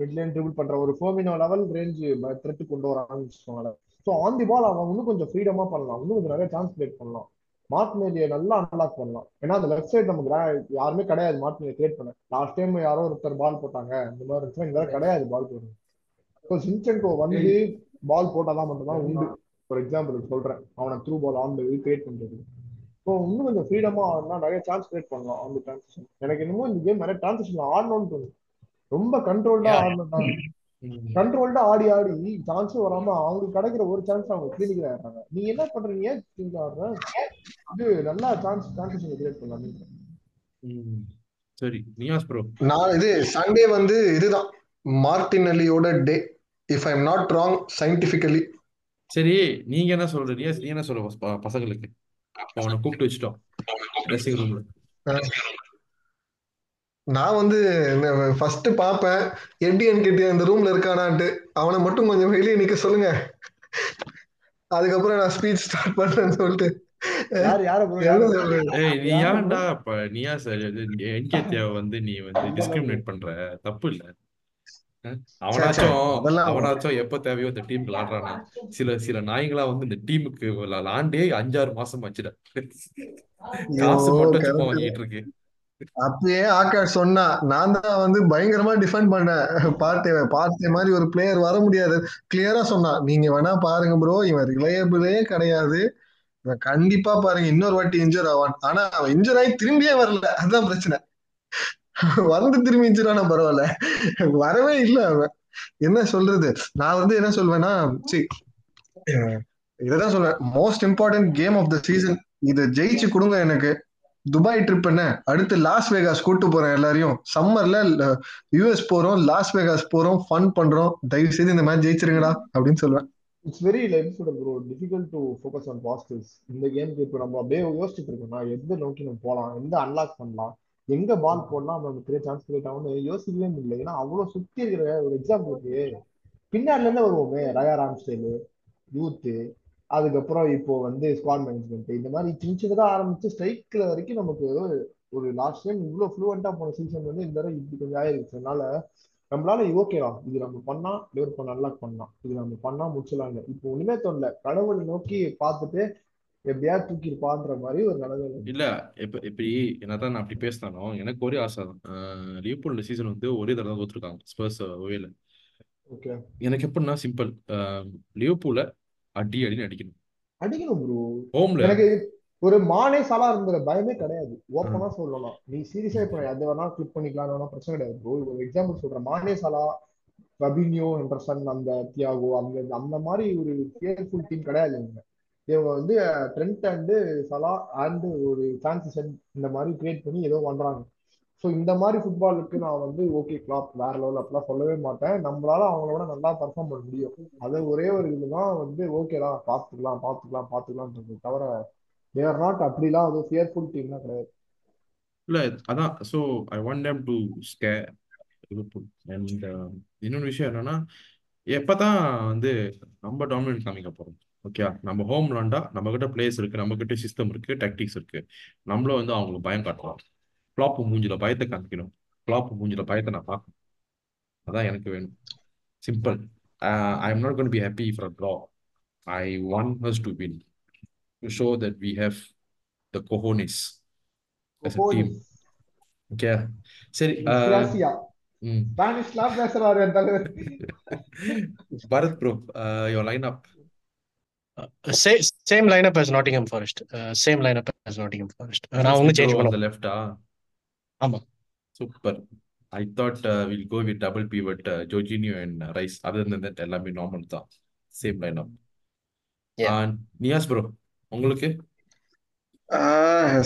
மிட்லேன் ட்ரிபிள் பண்ற ஒரு ஃபோமினோ லெவல் ரேஞ்சு த்ரெட்டு கொண்டு வர ஆரம்பிச்சுக்கோங்களேன். ஸோ ஆன் தி பால் அவங்க வந்து கொஞ்சம் ஃப்ரீடமா பண்ணலாம், இன்னும் கொஞ்சம் நிறைய டிரான்ஸ்லேட் பண்ணலாம். மார்டினெல்லியை நல்லா அன்லாக் பண்ணலாம். ஏன்னா அந்த லெஃப்ட் சைடு நமக்கு யாருமே கிடையாது. மார்டினெல்லி கிரியேட் பண்ண லாஸ்ட் டைம் யாரோ ஒருத்தர் பால் போட்டாங்க, இந்த மாதிரி இருந்துச்சுன்னா இந்த மாதிரி கிடையாது பால் போடுறது. ஸோ ஜின்சென்கோ வந்து பால் போட்டாதான் மட்டும்தான் உண்டு. ஃபார் எக்ஸாம்பிள் சொல்றேன், அவனை த்ரூ பால் ஆன் கிரியேட் பண்றது. ஸோ இன்னும் கொஞ்சம் ஃப்ரீடமா ஆனா நிறைய சான்ஸ் கிரியேட் பண்ணலாம் அந்த டிரான்சிஷன். எனக்கு என்னமோ இந்த கேம் நிறைய டிரான்சிஷன் ஆடணும்னு தோணும். ரொம்ப கண்ட்ரோல்டா ஆடி சான்ஸும் வராம அவங்களுக்கு கிடைக்கிற ஒரு சான்ஸ் அவங்க கிளீனிக்கா இருக்காங்க. நீ என்ன பண்றீங்க இது நல்லா டிரான்சிஷன் கிரியேட் பண்ணலாம். சரி நியாஸ் ப்ரோ, நான் இது சண்டே வந்து இதுதான் மார்டினெல்லியோட day if I am not wrong scientifically. சரி நீங்க என்ன சொல்றீங்க? நியாஸ் நீ என்ன சொல்ற பசங்களுக்கு? அவனை கூப்பிட்டு வச்சுட்டோம் ட்ரெஸ்ஸிங் ரூம்ல. நான் வந்து ஃபர்ஸ்ட் பாப்பேன் எப்படின்னு கேட்டு அந்த ரூம்ல இருக்கானான்ட்டு. அவனை மட்டும் கொஞ்சம் வெளியே நிக்க சொல்லுங்க, அதுக்கப்புறம் நான் ஸ்பீச் ஸ்டார்ட் பண்றேன்னு சொல்லிட்டு. நீ ஏன்டா இப்ப நியாஸ் என்கேத்தியா வந்து நீ வந்து டிஸ்கிரிமினேட் பண்ற? தப்பு இல்ல. அவனாச்சும் எப்ப தேவையோ இந்த டீமுக்கு விளாடுறானா? சில நாய்களா வந்து இந்த டீமுக்கு விளாண்டே 5-6 மாசம் வச்சுட காசு மட்டும் சும்மா வாங்கிட்டு இருக்கு. அப்பயே ஆகாஷ் சொன்னா நான் தான் வந்து பயங்கரமா டிஃபெண்ட் பண்ணேன், பார்ட்டி மாதிரி ஒரு பிளேயர் வர முடியாது. கிளியரா சொன்னா நீங்க வேணா பாருங்க ப்ரோ, இவன் ரிலையபிளே கிடையாது, இவன் கண்டிப்பா பாருங்க இன்னொரு வாட்டி இன்ஜூர் ஆவான். ஆனா அவன் இன்ஜூர் ஆகி திரும்பியே வரல, அதுதான் பிரச்சனை. வந்து திரும்பி இன்ஜூர் ஆனா பரவாயில்ல, வரவே இல்லை அவன். என்ன சொல்றது, நான் வந்து என்ன சொல்வேன்னா, இதான் சொல்றேன், most important game of the season, இதை ஜெயிச்சு கொடுங்க எனக்கு. துபாய் ட்ரிப் என்ன, அடுத்து லாஸ் வேகாஸ் கூட்டு போறேன் எல்லாரையும், சம்மர்ல யூஎஸ் போறோம், லாஸ் வேகாஸ் போறோம், ஃபன் பண்றோம், தயவு செய்து இந்த மேட்ச் ஜெயிச்சிருங்கடா அப்படின்னு சொல்லுவேன். It's very like bro difficult to focus on positives. இந்த கேமுக்கு இப்போ நம்ம அப்படியே யோசிச்சுட்டு இருக்கோம்னா, எந்த நோக்கி நம்ம போகலாம், எந்த அன்லாக் பண்ணலாம், எங்க பால் போடலாம், நம்ம பெரிய சான்ஸ் கிரியேட் ஆகும்னு யோசிக்கவே முடியல. ஏன்னா அவ்வளோ சுற்றி இருக்கிற ஒரு எக்ஸாம்பிளுக்கு பின்னாடில இருந்து வருவோமே, ரயா ராம்ஸ்டைலு யூத்து, அதுக்கப்புறம் இப்போ வந்து ஸ்குவாட் மேனேஜ்மெண்ட், இந்த மாதிரி சின்ன சின்னதாக ஆரம்பிச்சு ஸ்ட்ரைக்கில் வரைக்கும் நமக்கு ஒரு லாஸ்ட் டைம் இவ்வளோ ஃப்ளூவெண்ட்டாக போன சீசன் வந்து இந்த தடவை இப்படி கொஞ்சம் ஆயிருச்சு. அதனால நம்மளால ஓகேவா, இது நம்ம பண்ணா லிவர்பூல் நல்லா பண்ணலாம், இது நம்ம பண்ணா முடிச்சலாங்க, இப்போ ஒண்ணுமே தோணல, கடவுளை நோக்கி பார்த்துட்டு எப்படியாவது தூக்கிருப்பான்ற மாதிரி ஒரு நிலைமை இல்ல. இப்ப என்னதான் நான் அப்படி பேசினானோ, எனக்கு ஒரே ஆசை தான், லிவர்பூல் சீசன் வந்து ஒரே தடவை தான் தோத்துருக்காங்க ஸ்பர்ஸ் அவேல. ஓகே, எனக்கு எப்படின்னா சிம்பிள், லிவர்பூல அடி அடினு அடிக்கணும் ப்ரோ. ஹோம்ல எனக்கு ஒரு மானே சாலா இருந்த பயமே கிடையாது, ஓப்பனா சொல்லலாம். நீ சீரியஸா இப்ப எது வேணா கிளிக் பண்ணிக்கலாம், வேணா பிரச்சனை கிடையாது ப்ரோ. ஒரு எக்ஸாம்பிள் சொல்றேன், மானே சாலா, ரபினியோ, ஹெண்டர்சன், அந்த தியாகோ, அந்த மாதிரி ஒரு கேர்ஃபுல் டீம் கிடையாது இவங்க. இவங்க வந்து ட்ரெண்ட் அண்டு சலா அண்டு ஒரு டிரான்சிஷன் இந்த மாதிரி கிரியேட் பண்ணி ஏதோ பண்றாங்க. ஸோ இந்த மாதிரி ஃபுட்பாலுக்கு நான் வந்து ஓகே கிளாப் வேற லெவல் அப்படிலாம் சொல்லவே மாட்டேன். நம்மளால அவங்களோட நல்லா பர்ஃபார்ம் பண்ண முடியும், அதை ஒரே ஒரு இதுதான் வந்து ஓகேடா பார்த்துக்கலாம் பார்த்துக்கலாம் பார்த்துக்கலான்றது தவிர தேர் நாட் அப்படிலாம் அது ஃபியர்ஃபுல் டீம்லாம் கிடையாது. இல்லை அதான், so I want them to scare Liverpool. And இன்னொரு விஷயம் என்னன்னா, எப்பதான் வந்து நம்ம டாமினேட் காமிக்க போறோம், ஓகே நம்ம ஹோம் லேண்டா, நம்ம கிட்ட பிளேஸ் இருக்கு, நம்ம கிட்ட சிஸ்டம் இருக்கு, டாக்டிக்ஸ் இருக்கு, நம்மள வந்து அவங்களுக்கு பயம் காட்டலாம். கிளாப் மூஞ்சில பயத்தை காமிக்கணும், கிளாப் மூஞ்சில பயத்தை நான் பார்க்கணும், அதான் எனக்கு வேணும். Simple. I am not going to be happy for draw, I want us to win to show that we have the cojones as a team. Okay சரி, Bharat bro your lineup. Same lineup as Nottingham Forest. நான் ஒன்னு change பண்ணல, லெஃப்ட்டா. ஆமா super. I thought we'll go with double pivot, Jorginho and Rice. Other than that எல்லாமே normal தான், same lineup. And Niyaz bro உங்களுக்கு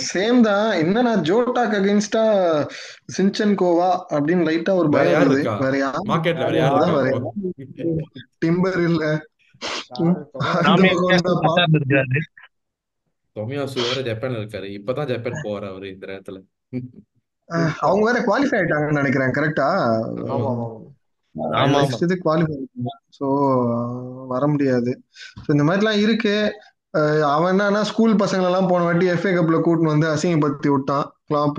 same தான். என்னன்னா ஜோட்டாக்கு அகைன்ஸ்டா சின்சென்கோவா அப்படின்னு லைட்டா ஒரு பயம் வருது. வேற யாரும் மார்க்கெட்ல வேற யாரும் வேற டிம்பர் இல்ல, இருக்காரு இப்பதான் ஜப்பான் போற அவரு இந்த நேரத்துல. அவங்க வேற குவாலிஃபை ஆயிட்டாங்கன்னு நினைக்கிறேன், கரெக்டா? சோ வர முடியாது. இந்த மாதிரி எல்லாம் இருக்கு. அவன் என்னன்னா ஸ்கூல் பசங்களை எல்லாம் போன வாட்டி எஃப்ஏ கப்ல கூட்டு வந்து அசிங்கப்படுத்தி விட்டான் கிளாப்.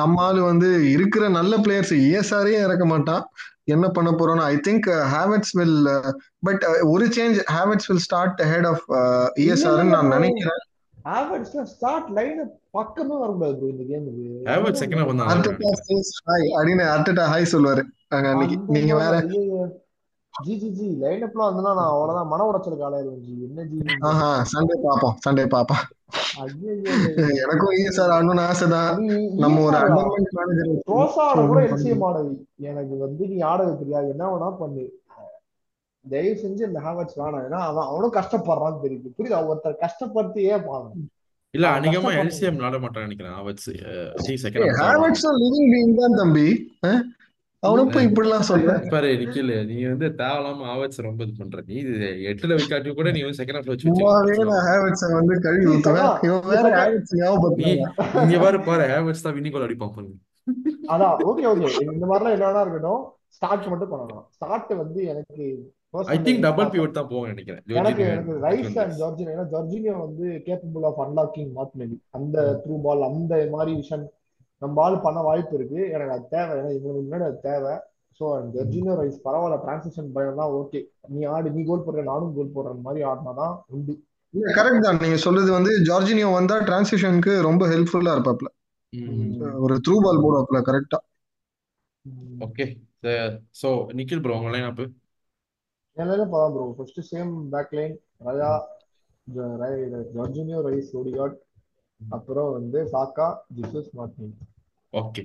நம்ம ஆளு வந்து இருக்கிற நல்ல பிளேயர்ஸ் ஏசாரே இறக்க மாட்டான். என்ன பண்ண போறோம்னா, I think Havertz will, but ஒரு change, Havertz will start head of ESR ன்னு நான் நினைக்கிறேன். ஹேவர்ட்ஸ் ஸ்டார்ட் லைன் பக்கமே வர முடியாது ப்ரோ இந்த கேமுக்கு. ஹேவர்ட்ஸ் செகண்ட் வந்தா அர்டெட்டா சேஸ் ஹாய் அடின, அர்டெட்டா ஹாய் சொல்வாரு அங்க அன்னைக்கு. நீங்க வேற ஜிஜிஜி லைன் அப்ல வந்தா நான் அவ்வளவுதான் மன உடைச்சலுக்கு ஆளாயிருவேன் ஜி. என்ன ஜி, சண்டே பாப்போம், சண்டே பாப்போம். எனக்கும் ESR ஆடணும்னு ஆசைதான். நம்ம ஒரு அட்வான்ஸ் மேனேஜர் ரோசாவோட கூட எல்சிஎம் ஆடவி, எனக்கு வந்து நீ ஆட வைக்கிறியா என்ன வேணா பண்ணு, தயவு செஞ்சு இந்த ஹேவர்ட்ஸ் வேணாம். ஏன்னா அவன் அவனும் கஷ்டப்படுறான்னு தெரியுது, புரியுது? ஒருத்தர் கஷ்டப்படுத்தி ஏன் பாருங்க. இல்ல அன்னைக்குமா எல்சிஎம் ஆட மாட்டான்னு நினைக்கிறேன் ஹேவர்ட்ஸ். ஹேவர்ட்ஸ் லிவிங் பீயிங் தான் தம்பி, அவனும் போய் இப்படிலாம் சொல்றேன் பாரு. நிக்கில் நீ வந்து தேவலாம ஹேவர்ட்ஸ் ரொம்ப இது பண்ற, நீ இது 8ல விக்காட்டி கூட நீ வந்து செகண்ட் ஹாஃப்ல வச்சு நான் ஹேவர்ட்ஸ் வந்து கழுவி ஊத்துறேன். இவன் வேற ஹேவர்ட்ஸ் ஞாபகம் நீ வேற பாரு, ஹேவர்ட்ஸ் தான் வின்னிங் கோல் அடிப்பான் பாருங்க. அதா ஓகே ஓகே, இந்த மாதிரிலாம் என்னடா இருக்கட்டும், ஸ்டார்ட் மட்டும் பண்ணலாம். ஸ்டார்ட் வந்து எனக்கு ஐ திங்க் டபுள் பிவோட் தான் போக நினைக்கிறேன். எனக்கு ரைஸ் அண்ட் ஜார்ஜினியோ, ஏன்னா ஜார்ஜினியோ வந்து கேப்பபிள் ஆஃப் அன்லாக்கிங் மார்டினெல்லி, அந்த த்ரூ பால் அந்த மாதிரி விஷன் நம்ம ஆள் பண்ண வாய்ப்பு இருக்கு. எனக்கு அது தேவை, ஏன்னா இவங்களுக்கு முன்னாடி அது தேவை. ஸோ ஜோர்ஜினியோ ரைஸ் பரவாயில்ல, டிரான்சிஷன் பயம் தான். ஓகே நீ ஆடு, நீ கோல் போடுற நானும் கோல் போடுற மாதிரி ஆடினா தான் உண்டு. கரெக்ட் தான் நீங்க சொல்றது. வந்து ஜார்ஜினியோ வந்தா டிரான்சிஷனுக்கு ரொம்ப ஹெல்ப்ஃபுல்லா இருப்பாப்ல, ஒரு த்ரூ பால் போடுவாப்ல கரெக்டா. ஓகே ஸோ நிக்கில் ப்ரோ உங்க லைன் அப். எல்லாமே போதான் bro. First same back line, Raya, Jorginho, Rice, Odegaard, அப்புறம் வந்து சாக்கா, ஜீசஸ், மார்டின். Okay.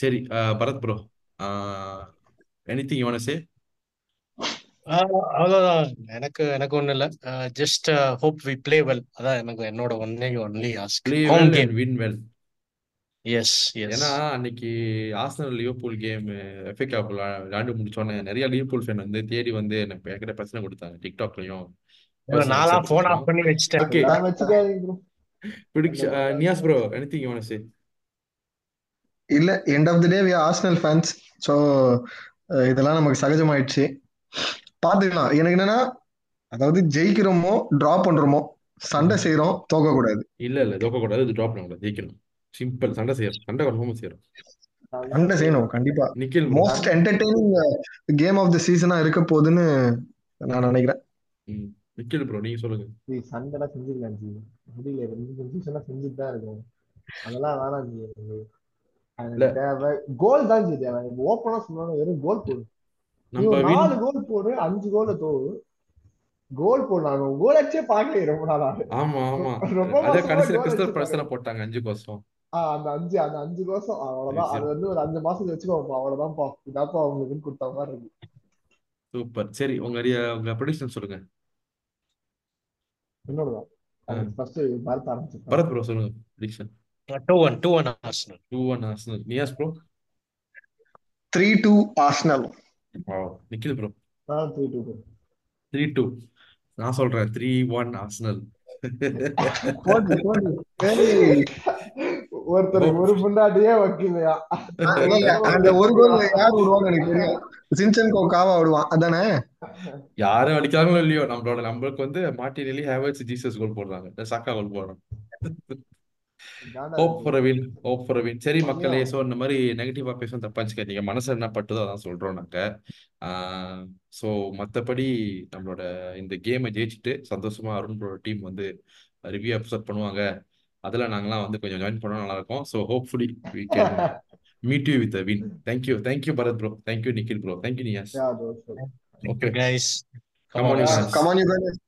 சரி Bharat bro, anything you want to say? அவ்வளவுதான். எனக்கு எனக்கு ஒண்ணும் இல்ல, just hope we play well. அதான் எனக்கு என்னோட only ask. Play well home and கேம். win well. எஸ் எஸ் ஏன்னா அன்னைக்கு Arsenal Liverpool game FA cup விளையாண்டு முடிச்சோன்னே நிறைய லிவர்பூல் ஃபேன் வந்து தேடி வந்து எனக்கு பயங்கர பிரச்சனை கொடுத்தாங்க டிக்டாக்லயும் பர்சனல் நாலாம் போன் ஆஃப் மெசேஜ்லயும். பண்ணி வச்சுட்டேன். ஓகே நான் வச்சுக்காதீங்க bro. Niyas bro, anything you want to say? இல்ல, end of the day we Arsenal fans, so இதெல்லாம் நமக்கு சகஜமாயிடுச்சு, பாத்துக்கலாம். எனக்கு என்னன்னா, அதாவது ஜெயிக்கிறோமோ ட்ரா பண்றோமோ சண்டை செய்யறோம், தோக்க கூடாது. இல்ல இல்ல தோக்கக்கூடாது, இது ட்ராப் பண்ணக்கூடாது, ஜெயிக்கணும். சிம்பிள், சண்டை செய்யறோம், சண்டை கன்ஃபார்மா செய்யறோம். சண்டை செய்யணும் கண்டிப்பா. Nikhil bro, most entertaining game of the சீசனா இருக்க போகுதுன்னு நான் நினைக்கிறேன். நிக்கில் ப்ரோ, நீங்க சொல்லுங்க. சண்டெல்லாம் செஞ்சிருக்கேன் ஜி, முடியல, 2 சீசனா செஞ்சுட்டு தான் இருக்கும். அதெல்லாம் வேணாம் ஜி, இல்ல. எனக்கு தேவை கோல் தான் ஜி தேவை. ஓப்பனா சொன்னாலும் வெறும் கோல் போடு, நீ நம்ம ஒரு வின் 4 கோல் போடு, 5 கோல் தோடு, கோல் போடு. நான் கோல் அடிச்சே பார்க்கல ரொம்ப நாளா, ஆமா ஆமா ரொம்ப அதே மாசமா கடைசியில கோல் அடிச்சு கிறிஸ்டல் பலஸ் பார்க்கல. எல்லாம் போட்டாங்க 5 கோசம். அந்த 5 கோசம் அவ்வளவுதான். அது சரி, ஒரு 5 மாசத்துக்கு வச்சுக்கோப்பா, அவ்வளவுதான்ப்பா. இதாப்பா அவங்களுக்குன்னு கொடுத்த மாதிரி இருக்கு. சூப்பர். சரி, உங்க ப்ரொடிக்ஷன் சொல்லுங்க. என்னோடதான் ஆ, அது ஃபர்ஸ்ட் பார்த்து ஆரம்பிச்சிருக்காங்க. பரத் ப்ரோ சொல்லுங்க prediction. 2-1 Arsenal. 2-1 Arsenal. Niyas bro? 3-2 Arsenal. Nikhil bro? 3-2 3-2. நான் சொல்றேன் 3-1 ஆர்சனல். போடு போடு. ஏய், ப்ரோ ஒருத்தருக்கு ஒரு புண்டாட்டியே வைக்கலையா? இல்ல இல்ல, அதெல்லாம் ஒரு அந்த ஒரு கோல் தப்புடா. யார் விடுவான்னு எனக்கு தெரியும். ஜின்சென்கோ காவா விடுவான் அதானே? யாரும் அடிக்கிறாங்களோ இல்லையோ, நம்மளுக்கு வந்து மார்டினெல்லி, ஹேவர்ட்ஸ், ஜீசஸ் கோல் போடுறாங்க, இல்ல சாக்கா கோல் போடுறாங்க. இதாண்டா ஹோப் இருக்கு. For win, hope for win. சரி மக்களே, மச்சான், ஸோ இந்த மாதிரி நெகட்டிவாக பேசணும், தப்பா நினைச்சுக்காதீங்க. மனசு என்ன பட்டுதோ அதான் சொல்றோம் நாங்கள். ஸோ மற்றபடி நம்மளோட இந்த கேமை ஜெயிச்சுட்டு சந்தோஷமா அருண்களோட டீம் வந்து ரிவ்யூ அப்சர்ட் பண்ணுவாங்க, அதில் நாங்களாம் வந்து கொஞ்சம் ஜாயின் பண்ணா நல்லா இருக்கும். So hopefully we can meet you with a win. Thank you, thank you Bharat bro, thank you Nikhil bro, thank you Niyas. Yeah, தோஸ்ட். Okay, thank you guys, come on you come on. You come on you